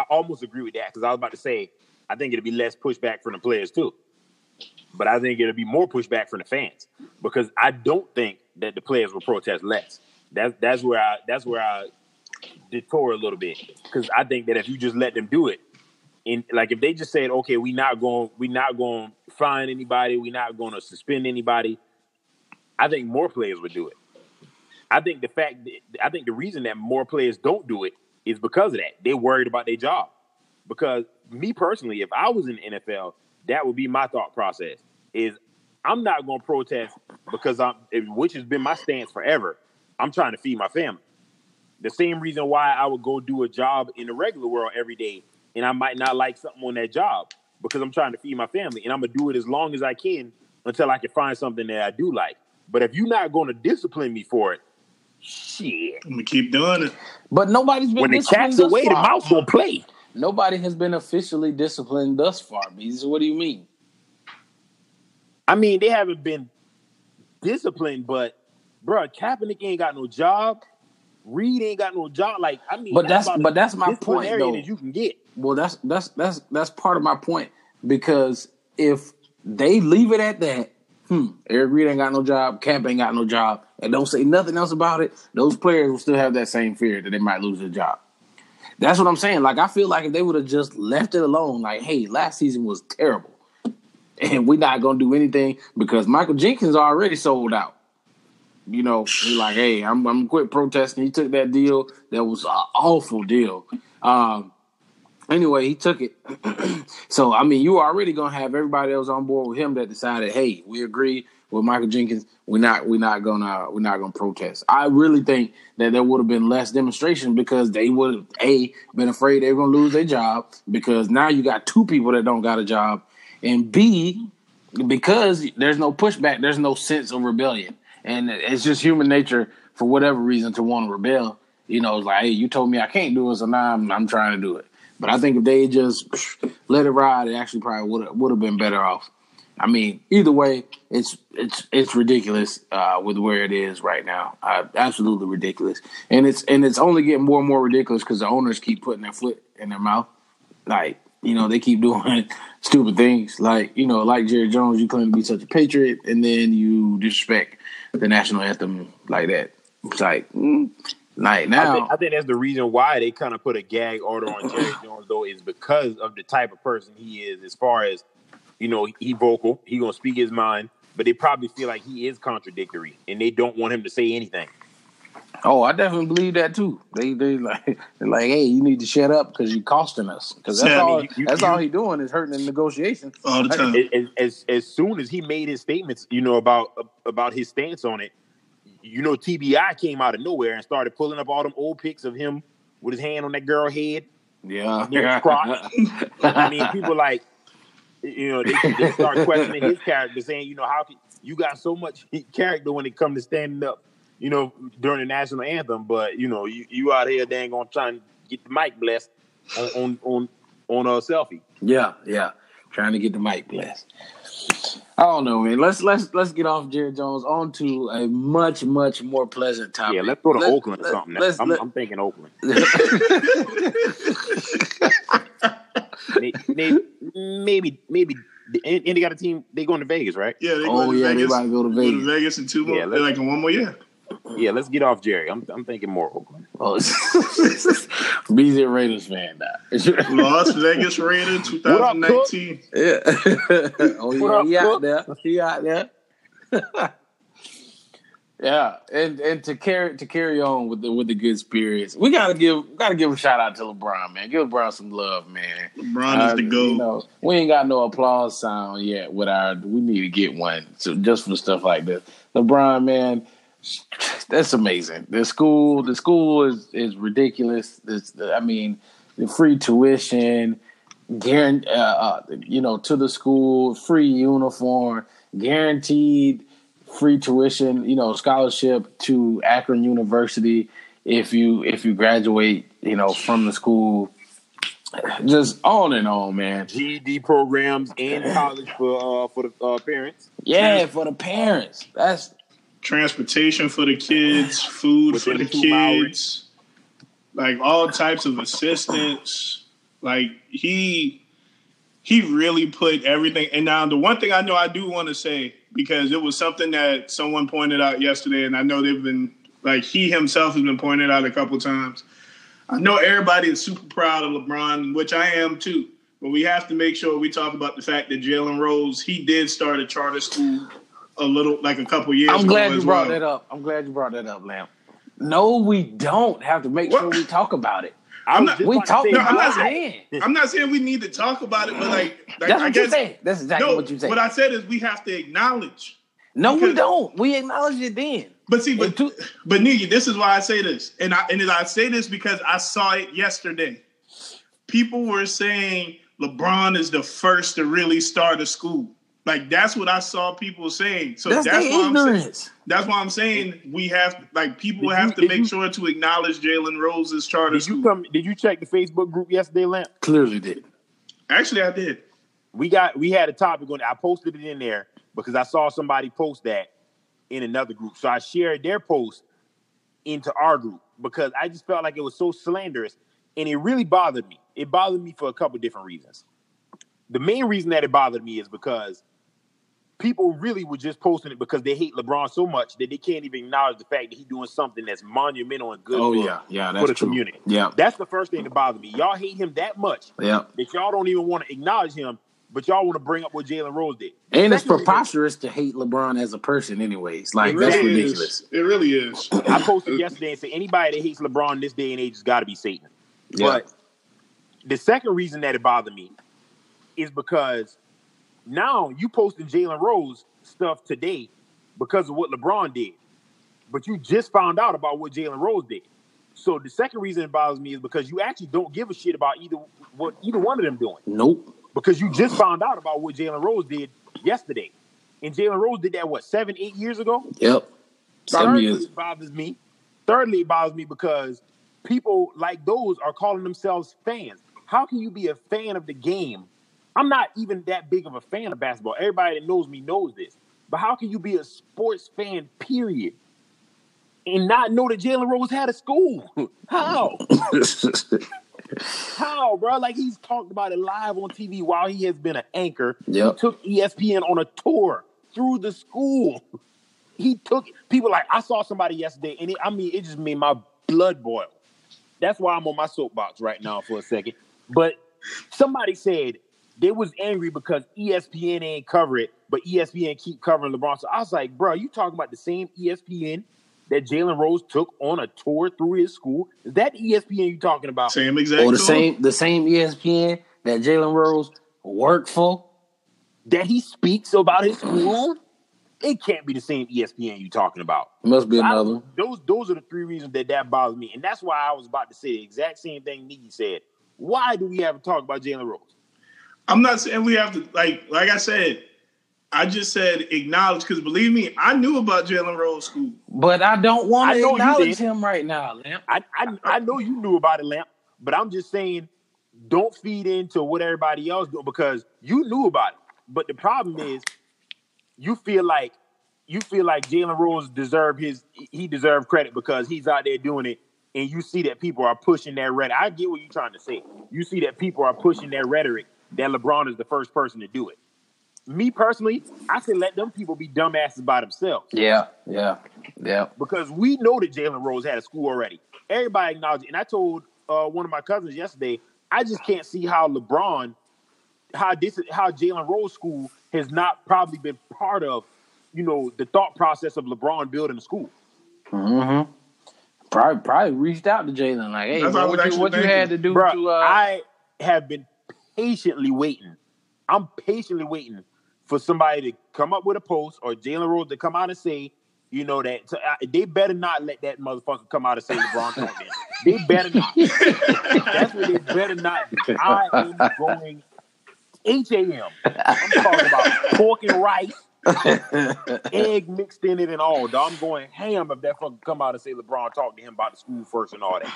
almost agree with that because I was about to say I think it'll be less pushback from the players too. But I think it'll be more pushback from the fans because I don't think that the players will protest less. That's where I detour a little bit because I think that if you just let them do it, and like if they just said, okay, we're not going to fine anybody. We're not going to suspend anybody. I think more players would do it. I think the reason that more players don't do it is because of that. They're worried about their job. Because me personally, if I was in the NFL, that would be my thought process is I'm not going to protest because which has been my stance forever. I'm trying to feed my family. The same reason why I would go do a job in the regular world every day and I might not like something on that job because I'm trying to feed my family and I'm going to do it as long as I can until I can find something that I do like. But if you're not going to discipline me for it, shit. I'm going to keep doing it. But nobody's been disciplined thus far. When the cat's away, the mouse will play. Nobody has been officially disciplined thus far, Beez. What do you mean? I mean, they haven't been disciplined, but, bro, Kaepernick ain't got no job. Reed ain't got no job. Like, I mean, that's my point, though. That you can get. Well, that's part of my point because if they leave it at that, Eric Reed ain't got no job, Cap ain't got no job, and don't say nothing else about it, those players will still have that same fear that they might lose their job. That's what I'm saying. Like, I feel like if they would have just left it alone, like, hey, last season was terrible, and we're not going to do anything because Michael Jenkins already sold out. You know, he's like, hey, I'm quit protesting. He took that deal. That was an awful deal. Anyway, he took it. So, I mean, you already going to have everybody else on board with him that decided, hey, we agree with Michael Jenkins. We're not going to protest. I really think that there would have been less demonstration because they would have, A, been afraid they were going to lose their job because now you got two people that don't got a job. And B, because there's no pushback, there's no sense of rebellion. And it's just human nature, for whatever reason, to want to rebel. You know, it's like, hey, you told me I can't do it, so now I'm trying to do it. But I think if they just let it ride, it actually probably would have been better off. I mean, either way, it's ridiculous with where it is right now. Absolutely ridiculous, and it's only getting more and more ridiculous because the owners keep putting their foot in their mouth, like. You know, they keep doing stupid things like, you know, like Jerry Jones, you claim to be such a patriot and then you disrespect the national anthem like that. It's like now. I think that's the reason why they kind of put a gag order on Jerry Jones, though, is because of the type of person he is as far as, you know, he vocal. He going to speak his mind, but they probably feel like he is contradictory and they don't want him to say anything. Oh, I definitely believe that too. They're like, hey, you need to shut up because you're costing us. Because that's all he's doing is hurting the negotiations all the time. As soon as he made his statements, you know about his stance on it, you know, TBI came out of nowhere and started pulling up all them old pics of him with his hand on that girl's head. Yeah, I mean, people like, you know, they start questioning his character, saying, you know, how can, you got so much character when it comes to standing up. You know, during the national anthem, but you know, you out here, dang on trying to get the mic blessed on a selfie. Yeah, trying to get the mic blessed. I don't know, man. Let's get off Jerry Jones onto a much more pleasant topic. Yeah, let's go to Oakland or something. I'm thinking Oakland. maybe. And they got a team. They going to Vegas, right? Yeah. They about to go to Vegas. Go to Vegas in 2 months. Yeah, like in 1 more year. Yeah, let's get off Jerry. I'm thinking more Oakland. Oh, BZ Raiders fan now. Las Vegas Raiders 2019. Yeah. Oh yeah, he out there. Yeah, and to carry on with the good spirits, we gotta give a shout out to LeBron, man. Give LeBron some love, man. LeBron is the GOAT. You know, we ain't got no applause sound yet. We need to get one. So just for stuff like this, LeBron, man. That's amazing. The school is ridiculous. The free tuition, to the school, free uniform, guaranteed free tuition, you know, scholarship to Akron University if you graduate, you know, from the school. Just on and on, man. GED programs in college for the parents. Yeah, for the parents. That's. Transportation for the kids, food for the kids, like all types of assistance. Like he really put everything. And now the one thing I know I do want to say, because it was something that someone pointed out yesterday, and I know they've been like he himself has been pointed out a couple times. I know everybody is super proud of LeBron, which I am too. But we have to make sure we talk about the fact that Jalen Rose, he did start a charter school a couple years ago. I'm glad you brought that up, Lamp. No, we don't have to make sure we talk about it. I'm not saying we need to talk about it, but that's exactly what you said. What I said is we have to acknowledge. No, we don't. We acknowledged it then. But see, but Nigga, this is why I say this, and I say this because I saw it yesterday. People were saying LeBron is the first to really start a school. Like, that's what I saw people saying. So that's why ignorance. That's why I'm saying we have people have to make sure to acknowledge Jalen Rose's charter school. Did you check the Facebook group yesterday, Lamp? Clearly did. Actually, I did. We had a topic on it. I posted it in there because I saw somebody post that in another group. So I shared their post into our group because I just felt like it was so slanderous and it really bothered me. It bothered me for a couple different reasons. The main reason that it bothered me is because people really were just posting it because they hate LeBron so much that they can't even acknowledge the fact that he's doing something that's monumental and good for the community. Yeah. That's the first thing that bothered me. Y'all hate him that much that y'all don't even want to acknowledge him, but y'all want to bring up what Jalen Rose did. And it's preposterous to hate LeBron as a person anyways. Like, that's ridiculous. It really is. I posted yesterday and said anybody that hates LeBron this day and age has got to be Satan. Yeah. But the second reason that it bothered me is because now you posting Jalen Rose stuff today because of what LeBron did, but you just found out about what Jalen Rose did. So the second reason it bothers me is because you actually don't give a shit about either one of them doing. Nope. Because you just found out about what Jalen Rose did yesterday, and Jalen Rose did that 7-8 years ago. Yep. Thirdly, it bothers me. Thirdly, it bothers me because people like those are calling themselves fans. How can you be a fan of the game? I'm not even that big of a fan of basketball. Everybody that knows me knows this. But how can you be a sports fan, period, and not know that Jalen Rose had a school? How? How, bro? Like, he's talked about it live on TV while he has been an anchor. Yep. He took ESPN on a tour through the school. He took people like, I saw somebody yesterday, and it just made my blood boil. That's why I'm on my soapbox right now for a second. But somebody said, they was angry because ESPN ain't cover it, but ESPN keep covering LeBron. So I was like, bro, you talking about the same ESPN that Jalen Rose took on a tour through his school? Is that ESPN you talking about? Same exact tour? Or the same ESPN that Jalen Rose worked for? That he speaks about his school? It can't be the same ESPN you talking about. It must be another. Those are the three reasons that bothers me. And that's why I was about to say the exact same thing Nikki said. Why do we have to talk about Jalen Rose? I'm not saying we have to, like I said, I just said acknowledge, because believe me, I knew about Jalen Rose school. But I don't want to acknowledge him right now, Lamp. I know you knew about it, Lamp, but I'm just saying don't feed into what everybody else do because you knew about it. But the problem is you feel like Jalen Rose deserved credit because he's out there doing it. And you see that people are pushing that rhetoric. I get what you're trying to say. You see that people are pushing that rhetoric that LeBron is the first person to do it. Me personally, I say let them people be dumbasses by themselves. Yeah. Because we know that Jalen Rose had a school already. Everybody acknowledged it. And I told one of my cousins yesterday, I just can't see how Jalen Rose school has not probably been part of, the thought process of LeBron building a school. Mm-hmm. Probably reached out to Jalen like, hey, what you had to do. Bruh, I have been patiently waiting. I'm patiently waiting for somebody to come up with a post or Jalen Rose to come out and say, that they better not let that motherfucker come out and say LeBron told them. They better not. That's what they better not do. I am going H-A-M. I'm talking about pork and rice, egg mixed in it and all. Dog. I'm going ham if that fucker come out and say LeBron talked to him about the school first and all that.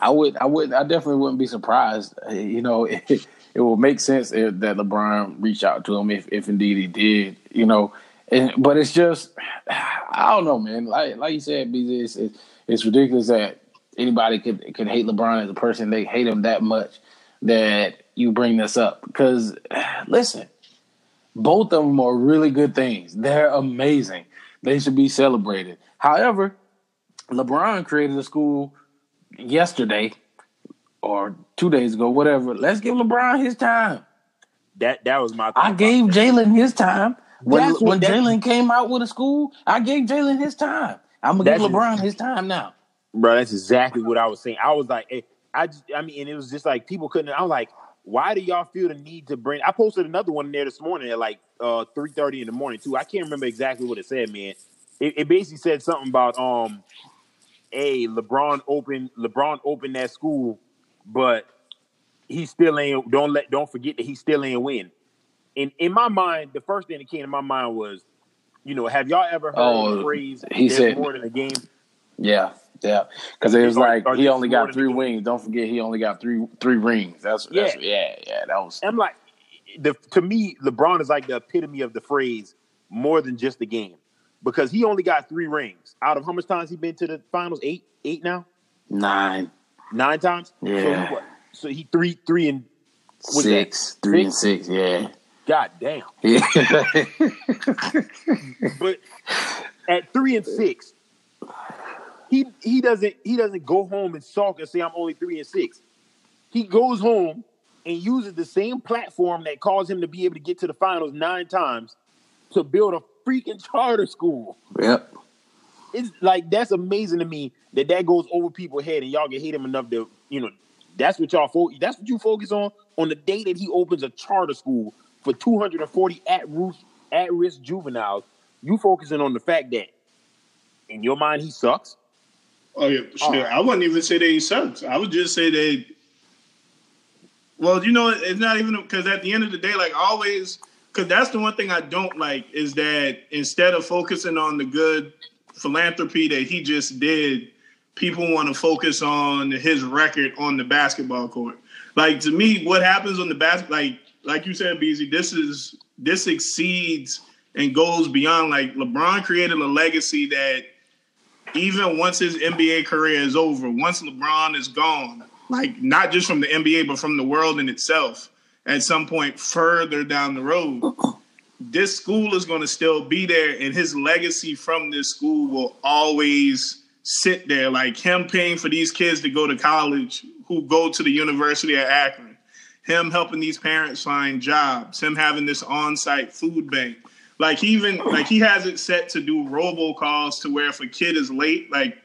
I definitely wouldn't be surprised. It would make sense that LeBron reached out to him if indeed he did. But it's just, I don't know, man. Like you said, BZ, it's ridiculous that anybody could hate LeBron as a person. They hate him that much that you bring this up. Because listen, both of them are really good things. They're amazing. They should be celebrated. However, LeBron created a school yesterday or 2 days ago, whatever. Let's give LeBron his time. That was my thought. I gave Jalen his time. When Jalen came out with a school, I gave Jalen his time. I'm going to give LeBron his time now. Bro, that's exactly what I was saying. I was like, and it was just like people couldn't. I was like, why do y'all feel the need to bring? I posted another one there this morning at like 3:30 in the morning too. I can't remember exactly what it said, man. It basically said something about LeBron opened that school, but he still ain't. Don't forget that he still ain't win. And in my mind, the first thing that came to my mind was, have y'all ever heard the phrase? He said more than a game. Yeah. Yeah, because it was like he only got three wings. Don't forget, he only got three rings. That's that was. I'm like, to me, LeBron is like the epitome of the phrase more than just the game, because he only got three rings out of how much times he been to the finals? Eight now. Nine times. Yeah. So he three and six. Three and six. Yeah. God damn. Yeah. But at 3 and 6. He doesn't go home and sulk and say I'm only 3 and 6. He goes home and uses the same platform that caused him to be able to get to the finals 9 times to build a freaking charter school. Yep, it's like that's amazing to me that goes over people's head and y'all can hate him enough to that's what y'all that's what you focus on the day that he opens a charter school for 240 at-risk juveniles. You focusing on the fact that in your mind he sucks. Oh, yeah, for sure. I wouldn't even say that he sucks. I would just say that, well, it's not even because at the end of the day, like always, because that's the one thing I don't like is that instead of focusing on the good philanthropy that he just did, people want to focus on his record on the basketball court. Like, to me, what happens on the basketball, like you said, BZ, this exceeds and goes beyond. Like, LeBron created a legacy that even once his NBA career is over, once LeBron is gone, like not just from the NBA, but from the world in itself, at some point further down the road, this school is going to still be there. And his legacy from this school will always sit there. Like him paying for these kids to go to college who go to the University of Akron, him helping these parents find jobs, him having this on-site food bank. Like, he has it set to do robocalls to where if a kid is late, like,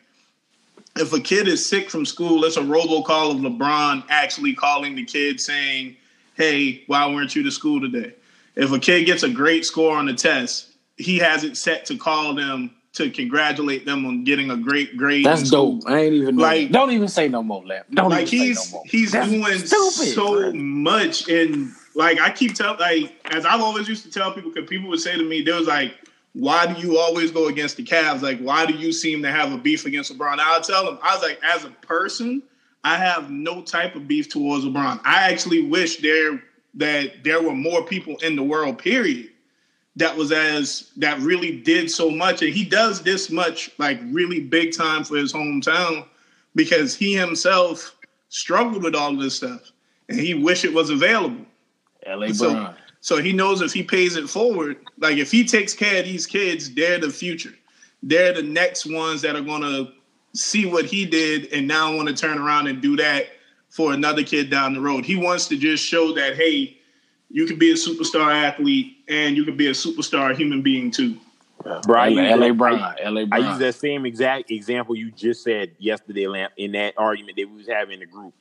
if a kid is sick from school, it's a robocall of LeBron actually calling the kid saying, hey, why weren't you to school today? If a kid gets a great score on the test, he has it set to call them to congratulate them on getting a great grade. That's dope. I ain't even like. Don't even say no more, Lap. Don't like even he's, say no more. He's That's doing stupid, so man. Much in. Like, I keep telling, like, as I've always used to tell people, because people would say to me, they was like, why do you always go against the Cavs? Like, why do you seem to have a beef against LeBron? I'll tell them, I was like, as a person, I have no type of beef towards LeBron. I actually wish that there were more people in the world, period, that really did so much. And he does this much, like, really big time for his hometown because he himself struggled with all of this stuff. And he wished it was available. So he knows if he pays it forward, like if he takes care of these kids, they're the future. They're the next ones that are going to see what he did and now want to turn around and do that for another kid down the road. He wants to just show that, hey, you can be a superstar athlete and you can be a superstar human being too. Right. LeBron. I use that same exact example you just said yesterday, Lamp, in that argument that we was having in the group.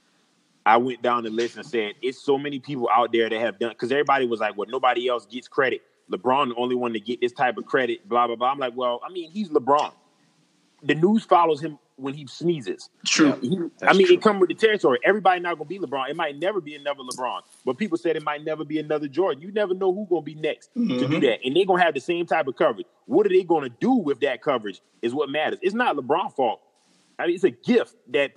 I went down the list and said, it's so many people out there that have done, because everybody was like, well, nobody else gets credit. LeBron, the only one to get this type of credit, blah, blah, blah. I'm like, well, I mean, he's LeBron. The news follows him when he sneezes. True. It comes with the territory. Everybody not going to be LeBron. It might never be another LeBron. But people said it might never be another Jordan. You never know who's going to be next to do that. And they're going to have the same type of coverage. What are they going to do with that coverage is what matters. It's not LeBron's fault. I mean, it's a gift that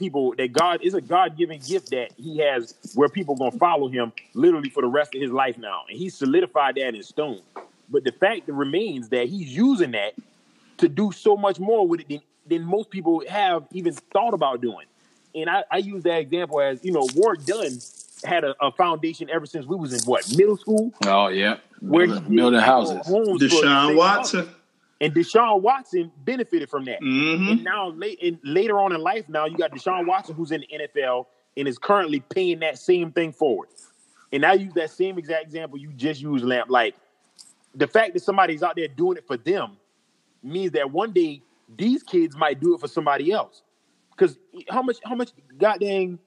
God-given gift that he has where people going to follow him literally for the rest of his life now. And he solidified that in stone. But the fact remains that he's using that to do so much more with it than most people have even thought about doing. And I use that example as, Ward Dunn had a foundation ever since we was in, middle school? Oh, yeah. Where building houses. Deshaun Watson. And Deshaun Watson benefited from that. Mm-hmm. And now later on in life, now you got Deshaun Watson, who's in the NFL. and is currently paying that same thing forward. And I use that same exact example you just used, Lamp. Like, the fact that somebody's out there doing it for them means that one day these kids might do it for somebody else. Because how much goddamn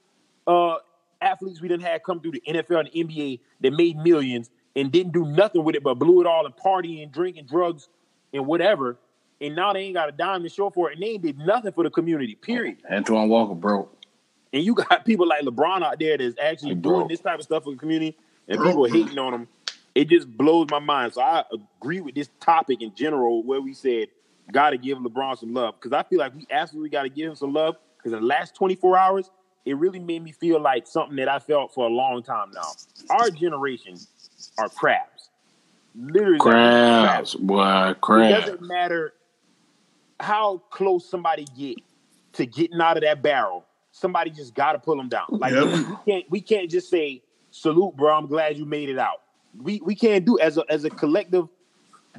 athletes we done had come through the NFL and the NBA that made millions and didn't do nothing with it but blew it all and partying and drinking drugs and whatever. And now they ain't got a dime to show for it. And they ain't did nothing for the community, period. Antoine Walker broke. And you got people like LeBron out there that's actually doing this type of stuff for the community, and people are hating on them. It just blows my mind. So I agree with this topic in general where we said, got to give LeBron some love. Because I feel like we absolutely got to give him some love. Because in the last 24 hours, it really made me feel like something that I felt for a long time now. Our generation are crabs. Literally. Crabs. Boy, crabs. It doesn't matter how close somebody get to getting out of that barrel. Somebody just got to pull them down. Like, we can't just say, salute, bro, I'm glad you made it out. We can't do, as a collective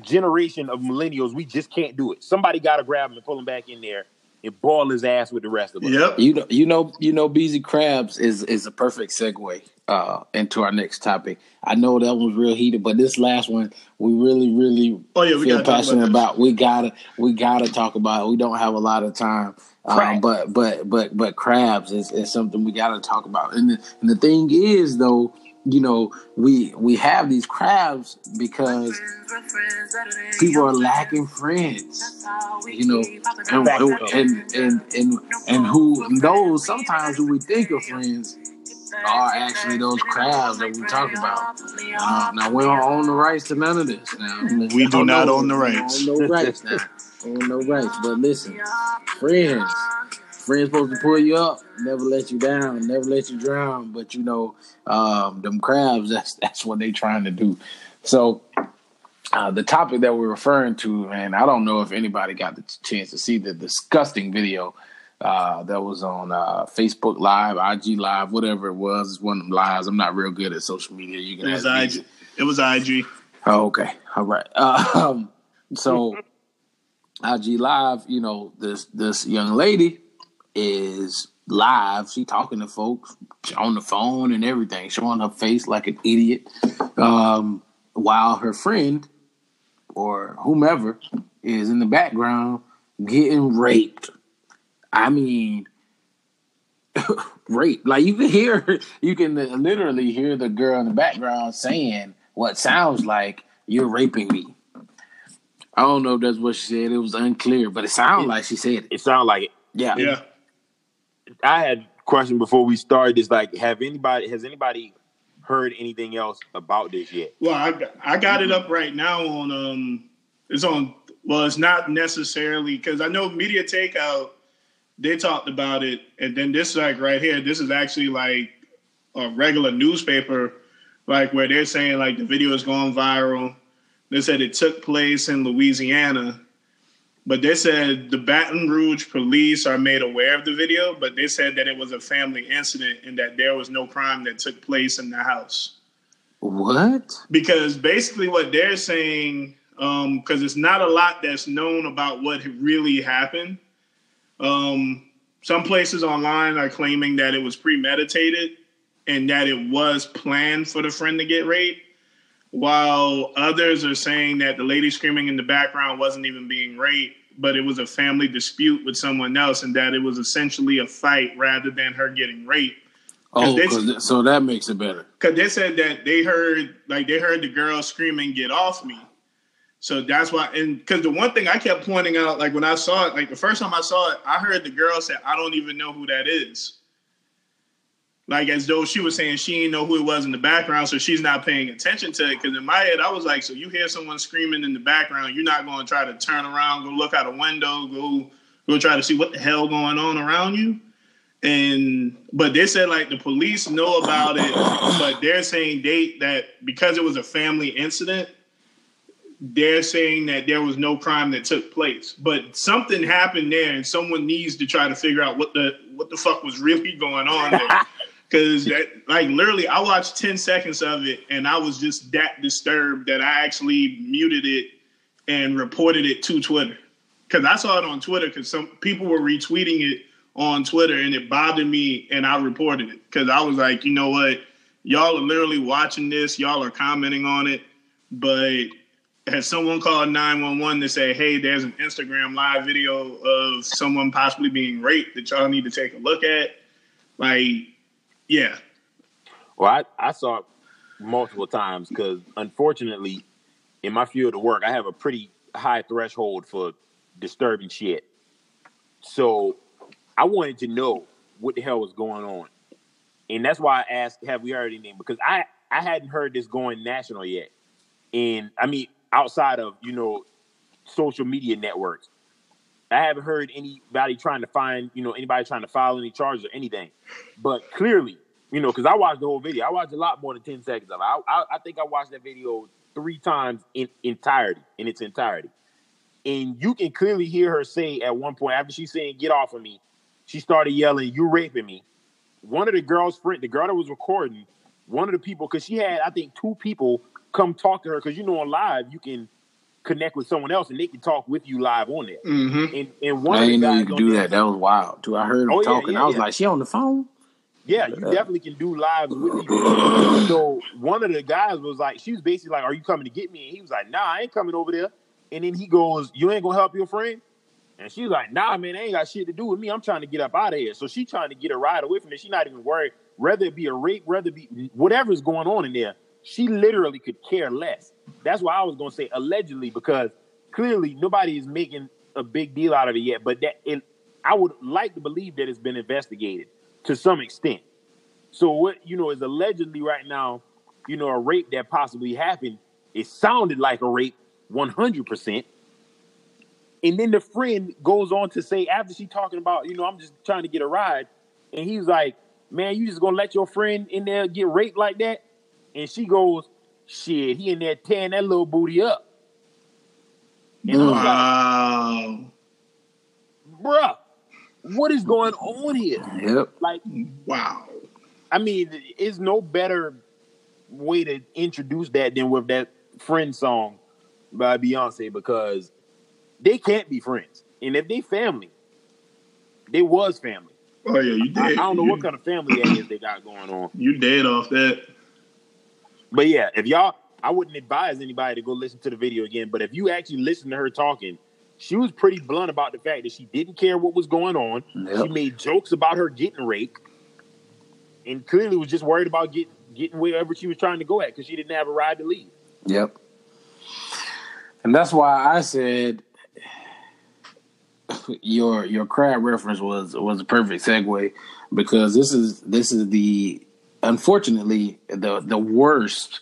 generation of millennials, we just can't do it. Somebody got to grab him and pull him back in there and ball his ass with the rest of us. Yep. You know, BZ Crabs is a perfect segue into our next topic. I know that one's real heated, but this last one we really feel passionate about. We gotta talk about it. We don't have a lot of time. But crabs is something we got to talk about. And the thing is, though, you know, we have these crabs because people are lacking friends, you know, and who knows, sometimes who we think are friends are actually those crabs that we talk about. Now, we don't own the rights to none of this. Now, we do not own the rights. We don't own no rights now. No rights. But listen, friends supposed to pull you up, never let you down, never let you drown. But you know, them crabs, that's what they trying to do. So the topic that we're referring to, man, I don't know if anybody got the chance to see the disgusting video that was on Facebook Live, IG Live, whatever it was. It's one of them lives. I'm not real good at social media. You can ask me. It was IG. Oh, okay. All right. So IG Live, you know, this young lady is live. She talking to folks on the phone and everything, showing her face like an idiot, while her friend or whomever is in the background getting raped. I mean, rape. Like, you can literally hear the girl in the background saying what sounds like, "You're raping me." I don't know if that's what she said. It was unclear, but it sounded like she said it. It sounded like it. Yeah. I had a question before we started. It's like, has anybody heard anything else about this yet? Well, I got it up right now on it's on. Well, it's not necessarily, because I know Media Takeout, they talked about it, and then this, like, right here, this is actually like a regular newspaper, like, where they're saying like the video is going viral. They said it took place in Louisiana, but they said the Baton Rouge police are made aware of the video, but they said that it was a family incident and that there was no crime that took place in the house. What? Because basically what they're saying, because it's not a lot that's known about what really happened. Some places online are claiming that it was premeditated and that it was planned for the friend to get raped, while others are saying that the lady screaming in the background wasn't even being raped, but it was a family dispute with someone else, and that it was essentially a fight rather than her getting raped. Oh, so that makes it better. Because they said that they heard the girl screaming, "Get off me." So that's why, and because the one thing I kept pointing out, like when I saw it, like the first time I saw it, I heard the girl say, "I don't even know who that is." Like, as though she was saying she didn't know who it was in the background, so she's not paying attention to it. Because in my head, I was like, so you hear someone screaming in the background, you're not going to try to turn around, go look out a window, go try to see what the hell going on around you. But they said, like, the police know about it, but they're saying that because it was a family incident, they're saying that there was no crime that took place. But something happened there, and someone needs to try to figure out what the fuck was really going on there. Because, like, literally, I watched 10 seconds of it, and I was just that disturbed that I actually muted it and reported it to Twitter. Because I saw it on Twitter because some people were retweeting it on Twitter, and it bothered me, and I reported it because I was like, you know what? Y'all are literally watching this. Y'all are commenting on it. But has someone called 911 to say, hey, there's an Instagram live video of someone possibly being raped that y'all need to take a look at? Like, yeah. Well, I saw it multiple times because, unfortunately, in my field of work, I have a pretty high threshold for disturbing shit. So I wanted to know what the hell was going on. And that's why I asked, have we heard anything? Because I hadn't heard this going national yet. And, I mean, outside of, you know, social media networks, I haven't heard anybody trying to find, you know, anybody trying to file any charges or anything. But clearly, you know, because I watched the whole video. I watched a lot more than 10 seconds of it. I think I watched that video 3 times in its entirety. And you can clearly hear her say at one point, after she's saying, get off of me, she started yelling, you raping me. One of the girls, the girl that was recording, one of the people, because she had, I think, 2 people come talk to her. Because, you know, on live, you can connect with someone else and they can talk with you live on it. Mm-hmm. And one I didn't know you could do that. That was wild, too. I heard her talking. Yeah, I was like, she on the phone? Yeah, you definitely can do lives with you. So one of the guys was like, she was basically like, are you coming to get me? And he was like, nah, I ain't coming over there. And then he goes, you ain't going to help your friend? And she's like, nah, man, I ain't got shit to do with me. I'm trying to get up out of here. So she's trying to get a ride away from it. She's not even worried. Whether it be a rape, whether it be whatever's going on in there, she literally could care less. That's why I was going to say allegedly, because clearly nobody is making a big deal out of it yet. But that I would like to believe that it's been investigated to some extent. So what, you know, is allegedly right now, you know, a rape that possibly happened. It sounded like a rape 100%. And then the friend goes on to say, after she talking about, you know, I'm just trying to get a ride. And he's like, man, you just going to let your friend in there get raped like that? And she goes, shit, he in there tearing that little booty up. And wow. Like, bruh, what is going on here? Yep. Like, wow. I mean, it's no better way to introduce that than with that Friend song by Beyonce, because they can't be friends. And if they family, they was family. Oh, yeah, you did. I don't know what kind of family that is they got going on. You dead off that. But, yeah, if y'all, I wouldn't advise anybody to go listen to the video again, but if you actually listen to her talking, she was pretty blunt about the fact that she didn't care what was going on. Yep. She made jokes about her getting raped and clearly was just worried about getting wherever she was trying to go at because she didn't have a ride to leave. Yep. And that's why I said your crab reference was a perfect segue, because this is the, unfortunately, the worst,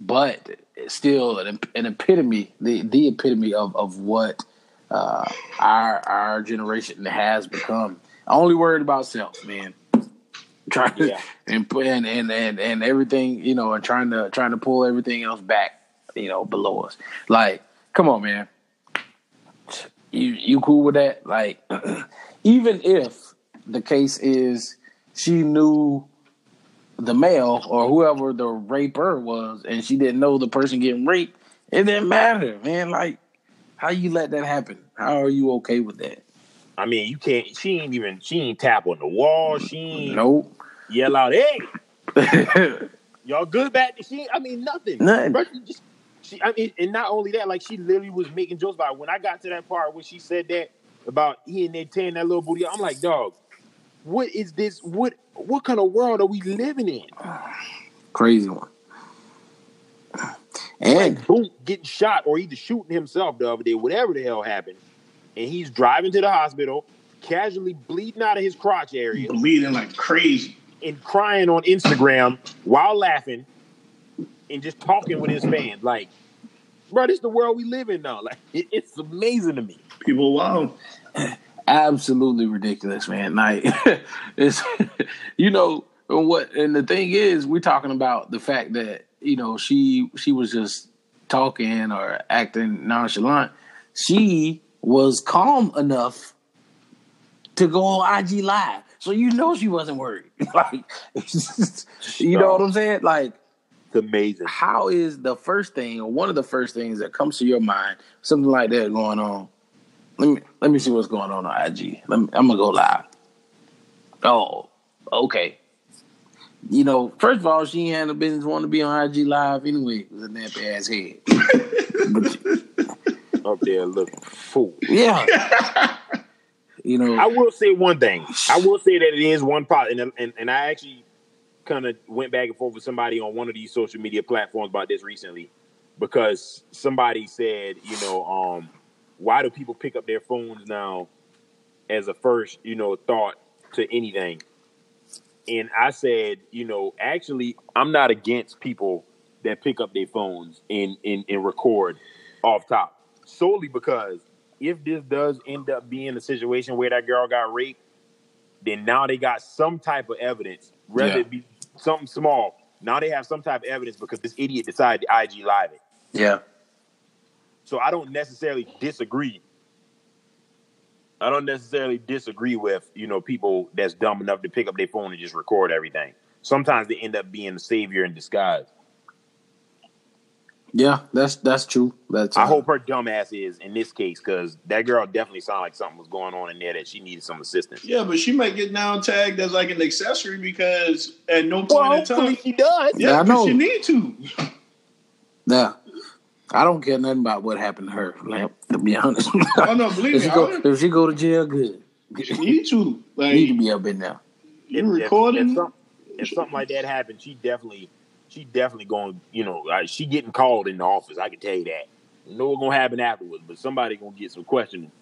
but still an epitome, the epitome of what our generation has become. Only worried about self, man. Trying to, yeah. and everything, you know, and trying to pull everything else back, you know, below us. Like, come on, man. You cool with that? Like, even if the case is she knew the male or whoever the raper was, and she didn't know the person getting raped, it didn't matter, man. Like, how you let that happen? How are you okay with that? I mean, you can't. She ain't tap on the wall. She ain't yell out, hey, y'all good back? She, I mean, nothing. And not only that, like, she literally was making jokes about it. When I got to that part where she said that about he and they tearing that little booty, I'm like, dog, what is this? What kind of world are we living in? Crazy one. And like, boom, getting shot or either shooting himself the other day, whatever the hell happened. And he's driving to the hospital, casually bleeding out of his crotch area. Bleeding like crazy. And crying on Instagram while laughing and just talking with his fans. Like, bro, this is the world we live in now. Like, it's amazing to me. People, wow. Absolutely ridiculous, man. Like, it's, you know, and the thing is, we're talking about the fact that, you know, she was just talking or acting nonchalant. She was calm enough to go on IG Live. So you know she wasn't worried. Like, you know what I'm saying? Like, it's amazing. How is the first thing, or one of the first things that comes to your mind, something like that going on? Let me see what's going on IG. I'm gonna go live. Oh, okay. You know, first of all, she ain't had no business wanting to be on IG Live anyway. It was a nappy ass head. But, up there looking fool. Yeah. You know, I will say one thing. I will say that it is one part, and I actually kind of went back and forth with somebody on one of these social media platforms about this recently, because somebody said, you know, why do people pick up their phones now as a first, you know, thought to anything? And I said, you know, actually, I'm not against people that pick up their phones and record off top, solely because if this does end up being a situation where that girl got raped, then now they got some type of evidence, rather it be something small. Now they have some type of evidence because this idiot decided to IG Live it. Yeah. So I don't necessarily disagree. I don't necessarily disagree with, you know, people that's dumb enough to pick up their phone and just record everything. Sometimes they end up being the savior in disguise. Yeah, that's true. That's I hope her dumb ass is in this case, because that girl definitely sounded like something was going on in there that she needed some assistance. Yeah, but she might get now tagged as like an accessory, because at no point in time she does. Yeah, I know she need to. Yeah, I don't care nothing about what happened to her. Like, to be honest, oh no, believe me, if she go to jail, good. She need to. Like, need to be up in there. You recording? If something like that happened, she definitely going, you know, she getting called in the office. I can tell you that. You know what's going to happen afterwards, but somebody going to get some questioning.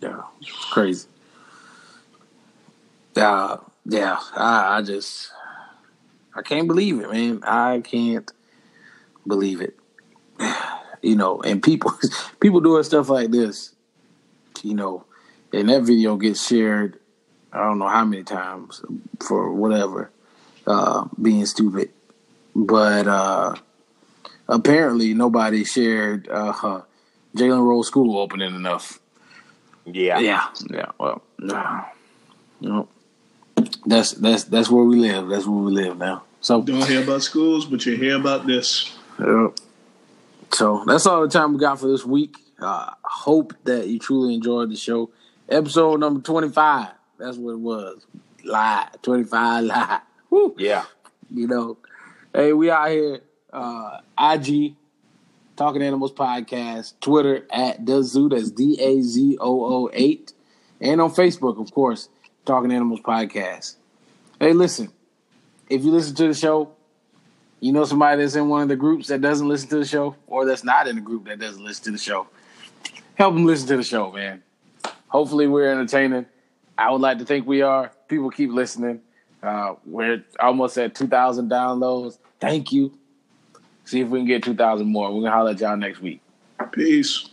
Yeah, it's crazy. Yeah, I can't believe it, man. I can't believe it. You know, and people doing stuff like this, you know, and that video gets shared I don't know how many times for whatever. Being stupid, but apparently nobody shared Jalen Rose school opening enough. Yeah. Well, no, that's where we live. That's where we live now. So you don't hear about schools, but you hear about this. Yep. So that's all the time we got for this week. I hope that you truly enjoyed the show. Episode number 25. That's what it was. Live 25 live. Woo. Yeah. You know, hey, we out here. IG, Talking Animals Podcast, Twitter at DaZoo, that's DAZOO8. And on Facebook, of course, Talking Animals Podcast. Hey, listen, if you listen to the show, you know somebody that's in one of the groups that doesn't listen to the show, or that's not in a group that doesn't listen to the show, help them listen to the show, man. Hopefully we're entertaining. I would like to think we are. People keep listening. We're almost at 2,000 downloads. Thank you. See if we can get 2,000 more. We're going to holler at y'all next week. Peace.